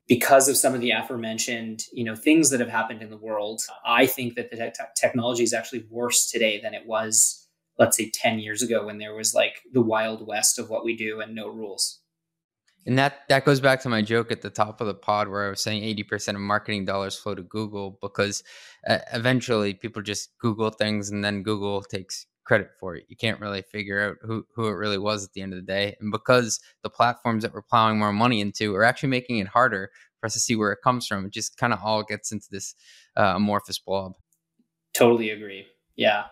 because of some of the aforementioned, you know, things that have happened in the world, I think that the te- technology is actually worse today than it was, let's say, ten years ago, when there was like the Wild West of what we do and no rules. And that, that goes back to my joke at the top of the pod where I was saying eighty percent of marketing dollars flow to Google, because uh, eventually people just Google things and then Google takes credit for it. You can't really figure out who, who it really was at the end of the day. And because the platforms that we're plowing more money into are actually making it harder for us to see where it comes from, it just kind of all gets into this uh, amorphous blob. Totally agree. Yeah.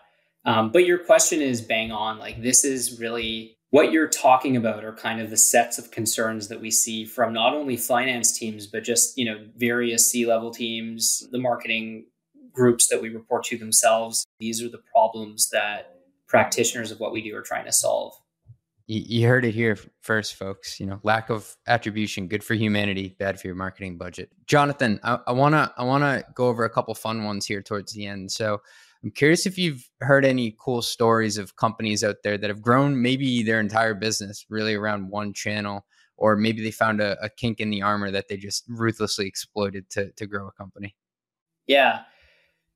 Um, but your question is bang on. Like, this is really... what you're talking about are kind of the sets of concerns that we see from not only finance teams, but just, you know, various C-level teams, the marketing groups that we report to themselves. These are the problems that practitioners of what we do are trying to solve. You heard it here first, folks. You know, lack of attribution, good for humanity, bad for your marketing budget. Jonathan, I want to I want to go over a couple fun ones here towards the end. So I'm curious if you've heard any cool stories of companies out there that have grown maybe their entire business really around one channel, or maybe they found a, a kink in the armor that they just ruthlessly exploited to to grow a company. Yeah.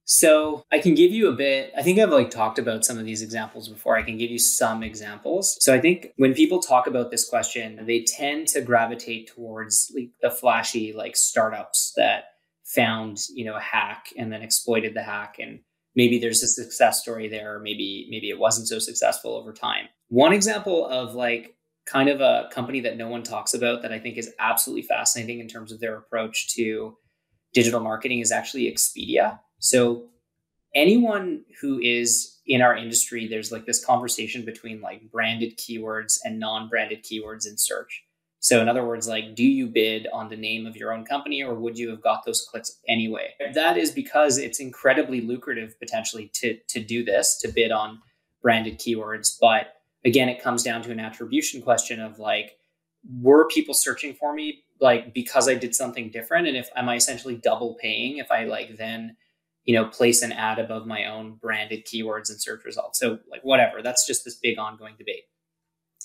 So I can give you a bit, I think I've like talked about some of these examples before. I can give you some examples. So I think when people talk about this question, they tend to gravitate towards like the flashy like startups that found, you know, a hack and then exploited the hack. And maybe there's a success story there, or maybe, maybe it wasn't so successful over time. One example of like kind of a company that no one talks about that I think is absolutely fascinating in terms of their approach to digital marketing is actually Expedia. So anyone who is in our industry, there's like this conversation between like branded keywords and non-branded keywords in search. So in other words, like, do you bid on the name of your own company, or would you have got those clicks anyway? That is because it's incredibly lucrative potentially to, to do this, to bid on branded keywords. But again, it comes down to an attribution question of like, were people searching for me like because I did something different? And if am I essentially double paying if I like then, you know, place an ad above my own branded keywords and search results? So like whatever, that's just this big ongoing debate.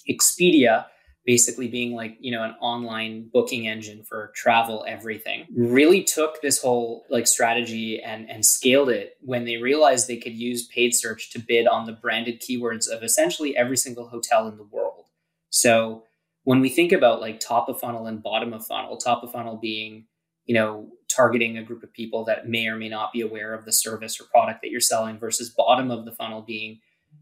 Expedia basically being like, you know, an online booking engine for travel, everything, really took this whole like strategy and, and scaled it when they realized they could use paid search to bid on the branded keywords of essentially every single hotel in the world. So when we think about like top of funnel and bottom of funnel, top of funnel being, you know, targeting a group of people that may or may not be aware of the service or product that you're selling, versus bottom of the funnel being,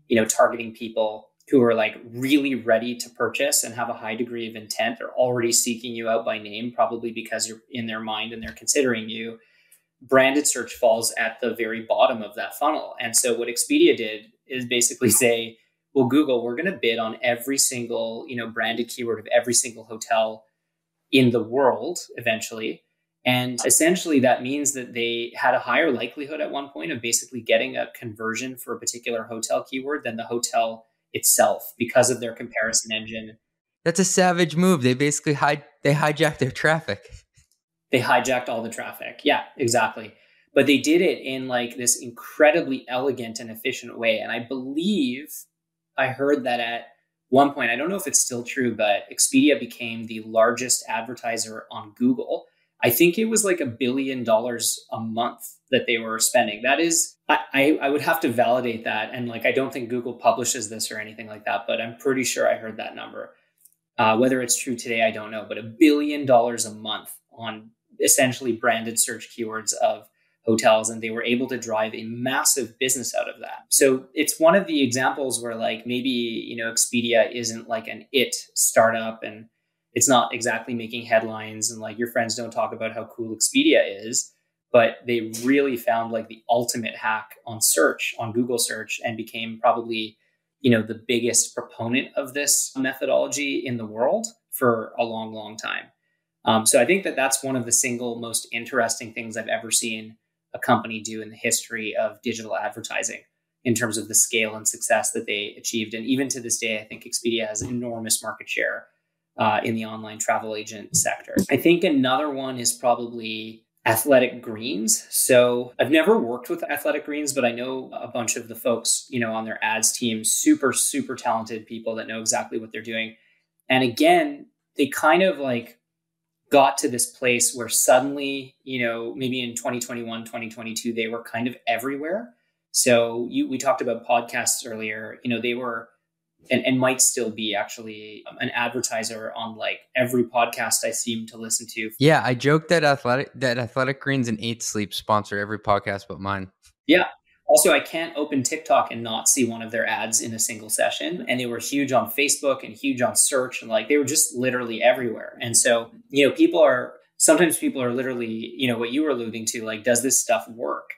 you know, targeting people who are like really ready to purchase and have a high degree of intent. They're already seeking you out by name, probably because you're in their mind and they're considering you. Branded search falls at the very bottom of that funnel. And so what Expedia did is basically say, well, Google, we're going to bid on every single, you know, branded keyword of every single hotel in the world eventually. And essentially that means that they had a higher likelihood at one point of basically getting a conversion for a particular hotel keyword than the hotel itself because of their comparison engine. That's a savage move. They basically hide, they hijacked their traffic. They hijacked all the traffic. Yeah, exactly. But they did it in like this incredibly elegant and efficient way. And I believe I heard that at one point, I don't know if it's still true, but Expedia became the largest advertiser on Google. I think it was like a billion dollars a month that they were spending. That is, I, I would have to validate that. And like, I don't think Google publishes this or anything like that, but I'm pretty sure I heard that number. Uh, whether it's true today, I don't know, but a billion dollars a month on essentially branded search keywords of hotels. And they were able to drive a massive business out of that. So it's one of the examples where like, maybe, you know, Expedia isn't like an it startup and it's not exactly making headlines and like your friends don't talk about how cool Expedia is, but they really found like the ultimate hack on search, on Google search, and became probably, you know, the biggest proponent of this methodology in the world for a long, long time. Um, so I think that that's one of the single most interesting things I've ever seen a company do in the history of digital advertising in terms of the scale and success that they achieved. And even to this day, I think Expedia has enormous market share Uh, in the online travel agent sector. I think another one is probably Athletic Greens. So I've never worked with Athletic Greens, but I know a bunch of the folks, you know, on their ads team, super, super talented people that know exactly what they're doing. And again, they kind of like got to this place where suddenly, you know, maybe in twenty twenty-one, twenty twenty-two, they were kind of everywhere. So you, we talked about podcasts earlier, you know, they were And, and might still be actually an advertiser on like every podcast I seem to listen to. Yeah, I joked that Athletic that Athletic Greens and Eight Sleep sponsor every podcast but mine. Yeah. Also, I can't open TikTok and not see one of their ads in a single session. And they were huge on Facebook and huge on search. And like, they were just literally everywhere. And so, you know, people are, sometimes people are literally, you know, what you were alluding to, like, does this stuff work?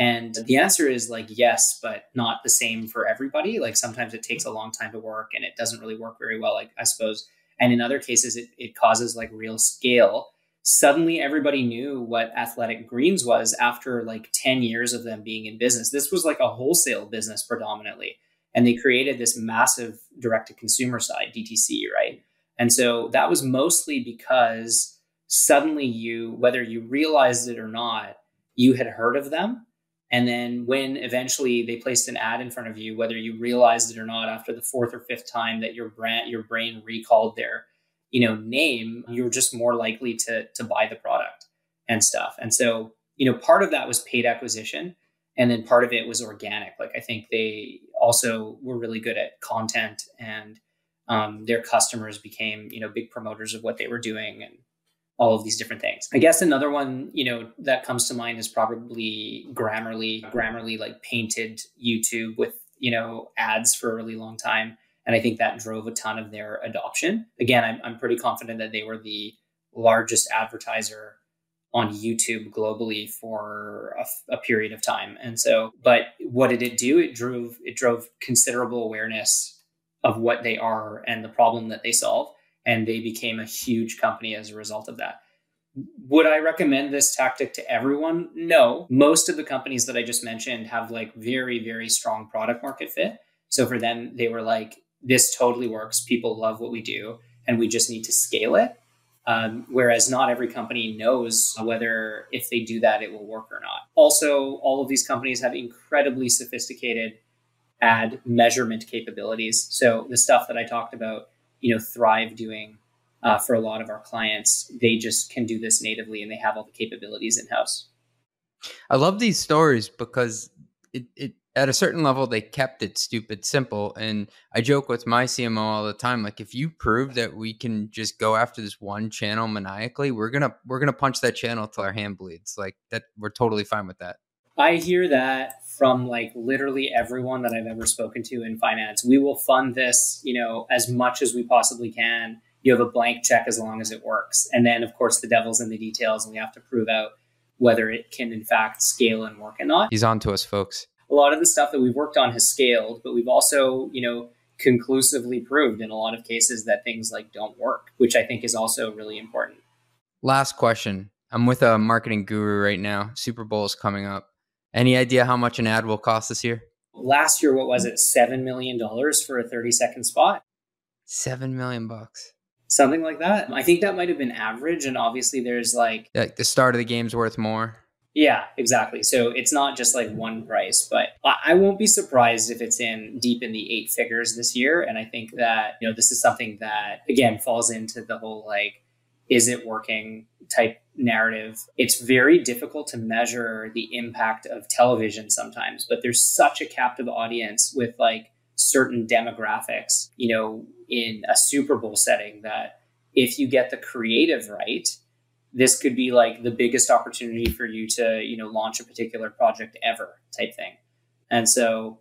And the answer is like, yes, but not the same for everybody. Like sometimes it takes a long time to work and it doesn't really work very well, like I suppose. And in other cases, it, it causes like real scale. Suddenly everybody knew what Athletic Greens was after like ten years of them being in business. This was like a wholesale business predominantly. And they created this massive direct-to-consumer side, D T C, right? And so that was mostly because suddenly you, whether you realized it or not, you had heard of them. And then when eventually they placed an ad in front of you, whether you realized it or not, after the fourth or fifth time that your brand, your brain recalled their, you know, name, you were just more likely to to buy the product and stuff. And so, you know, part of that was paid acquisition, and then part of it was organic. Like, I think they also were really good at content, and um, their customers became, you know, big promoters of what they were doing and all of these different things. I guess another one, you know, that comes to mind is probably Grammarly. Grammarly like painted YouTube with, you know, ads for a really long time. And I think that drove a ton of their adoption. Again, I'm, I'm pretty confident that they were the largest advertiser on YouTube globally for a, a period of time. And so, but what did it do? It drove, it drove considerable awareness of what they are and the problem that they solve. And they became a huge company as a result of that. Would I recommend this tactic to everyone? No. Most of the companies that I just mentioned have like very, very strong product market fit. So for them, they were like, this totally works. People love what we do, and we just need to scale it. Um, whereas not every company knows whether if they do that, it will work or not. Also, all of these companies have incredibly sophisticated ad measurement capabilities. So the stuff that I talked about, you know, Thrive doing uh, for a lot of our clients, they just can do this natively, and they have all the capabilities in-house. I love these stories because it, it at a certain level, they kept it stupid simple. And I joke with my C M O all the time, like, if you prove that we can just go after this one channel maniacally, we're going to, we're going to punch that channel till our hand bleeds. Like, that, we're totally fine with that. I hear that from like literally everyone that I've ever spoken to in finance. We will fund this, you know, as much as we possibly can. You have a blank check as long as it works. And then, of course, the devil's in the details, and we have to prove out whether it can, in fact, scale and work or not. He's on to us, folks. A lot of the stuff that we've worked on has scaled, but we've also, you know, conclusively proved in a lot of cases that things like don't work, which I think is also really important. Last question. I'm with a marketing guru right now. Super Bowl is coming up. Any idea how much an ad will cost this year? Last year, what was it? seven million dollars for a thirty second spot. seven million bucks. Something like that. I think that might've been average. And obviously there's like... like the start of the game's worth more. Yeah, exactly. So it's not just like one price, but I won't be surprised if it's in deep in the eight figures this year. And I think that, you know, this is something that, again, falls into the whole like, is it working type narrative. It's very difficult to measure the impact of television sometimes, but there's such a captive audience with like certain demographics, you know, in a Super Bowl setting, that if you get the creative right, this could be like the biggest opportunity for you to, you know, launch a particular project ever type thing. And so,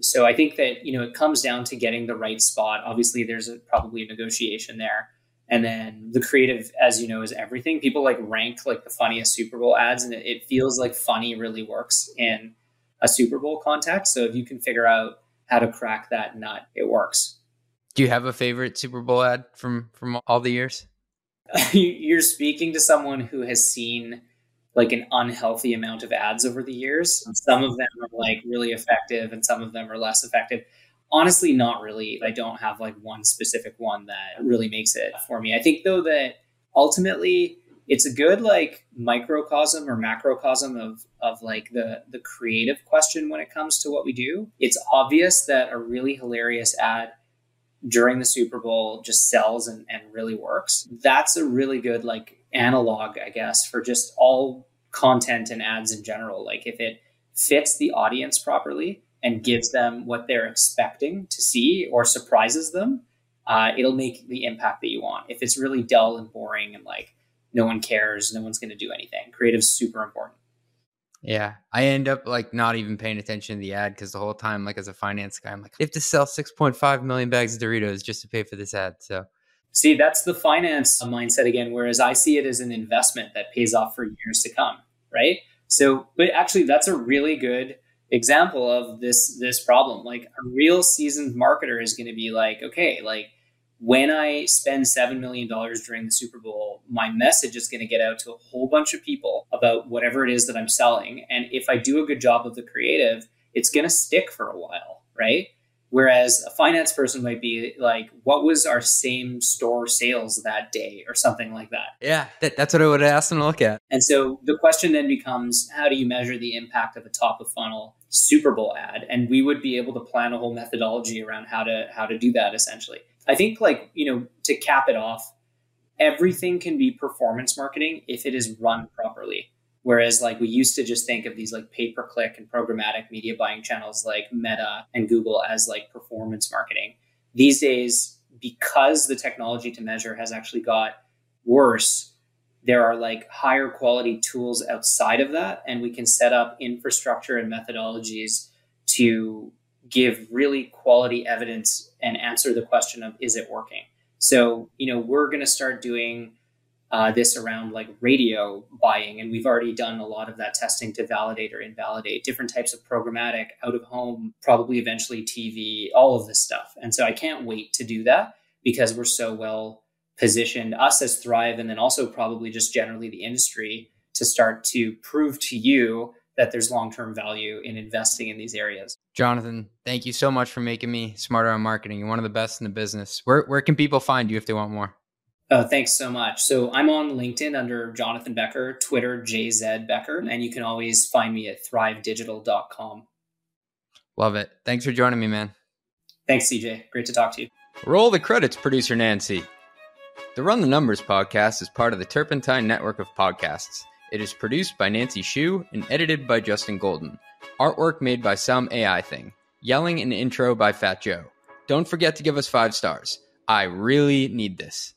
so I think that, you know, it comes down to getting the right spot. Obviously there's a, probably a negotiation there. And then the creative, as you know, is everything. People like rank like the funniest Super Bowl ads, and it, it feels like funny really works in a Super Bowl context. So if you can figure out how to crack that nut, it works. Do you have a favorite Super Bowl ad from, from all the years? You're speaking to someone who has seen like an unhealthy amount of ads over the years. Some of them are like really effective and some of them are less effective. Honestly, not really. I don't have like one specific one that really makes it for me. I think though that ultimately it's a good like microcosm or macrocosm of, of like the, the creative question when it comes to what we do. It's obvious that a really hilarious ad during the Super Bowl just sells and, and really works. That's a really good like analog, I guess, for just all content and ads in general. Like if it fits the audience properly and gives them what they're expecting to see or surprises them, uh, it'll make the impact that you want. If it's really dull and boring and like no one cares, no one's going to do anything. Creative's super important. Yeah. I end up like not even paying attention to the ad because the whole time, like as a finance guy, I'm like, I have to sell six point five million bags of Doritos just to pay for this ad. So see, that's the finance mindset again, whereas I see it as an investment that pays off for years to come. Right. So, but actually that's a really good example of this, this problem. Like a real seasoned marketer is going to be like, okay, like when I spend seven million dollars during the Super Bowl, my message is going to get out to a whole bunch of people about whatever it is that I'm selling. And if I do a good job of the creative, it's going to stick for a while, right? Whereas a finance person might be like, what was our same store sales that day or something like that? Yeah, that, that's what I would ask them to look at. And so the question then becomes, how do you measure the impact of a top of funnel Super Bowl ad? And we would be able to plan a whole methodology around how to how to do that essentially. I think like, you know, to cap it off, everything can be performance marketing if it is run properly. Whereas like we used to just think of these like pay-per-click and programmatic media buying channels like Meta and Google as like performance marketing. These days, because the technology to measure has actually got worse, there are like higher quality tools outside of that. And we can set up infrastructure and methodologies to give really quality evidence and answer the question of, is it working? So, you know, we're going to start doing uh, this around like radio buying. And we've already done a lot of that testing to validate or invalidate different types of programmatic, out of home, probably eventually T V, all of this stuff. And so I can't wait to do that because we're so well positioned, us as Thrive, and then also probably just generally the industry, to start to prove to you that there's long-term value in investing in these areas. Jonathan, thank you so much for making me smarter on marketing. You're one of the best in the business. Where where can people find you if they want more? Oh, thanks so much. So I'm on LinkedIn under Jonathan Becker, Twitter, J Z Becker, and you can always find me at thrive digital dot com. Love it. Thanks for joining me, man. Thanks, C J. Great to talk to you. Roll the credits, producer Nancy. The Run the Numbers podcast is part of the Turpentine Network of podcasts. It is produced by Nancy Hsu and edited by Justin Golden. Artwork made by some A I thing. Yelling and intro by Fat Joe. Don't forget to give us five stars. I really need this.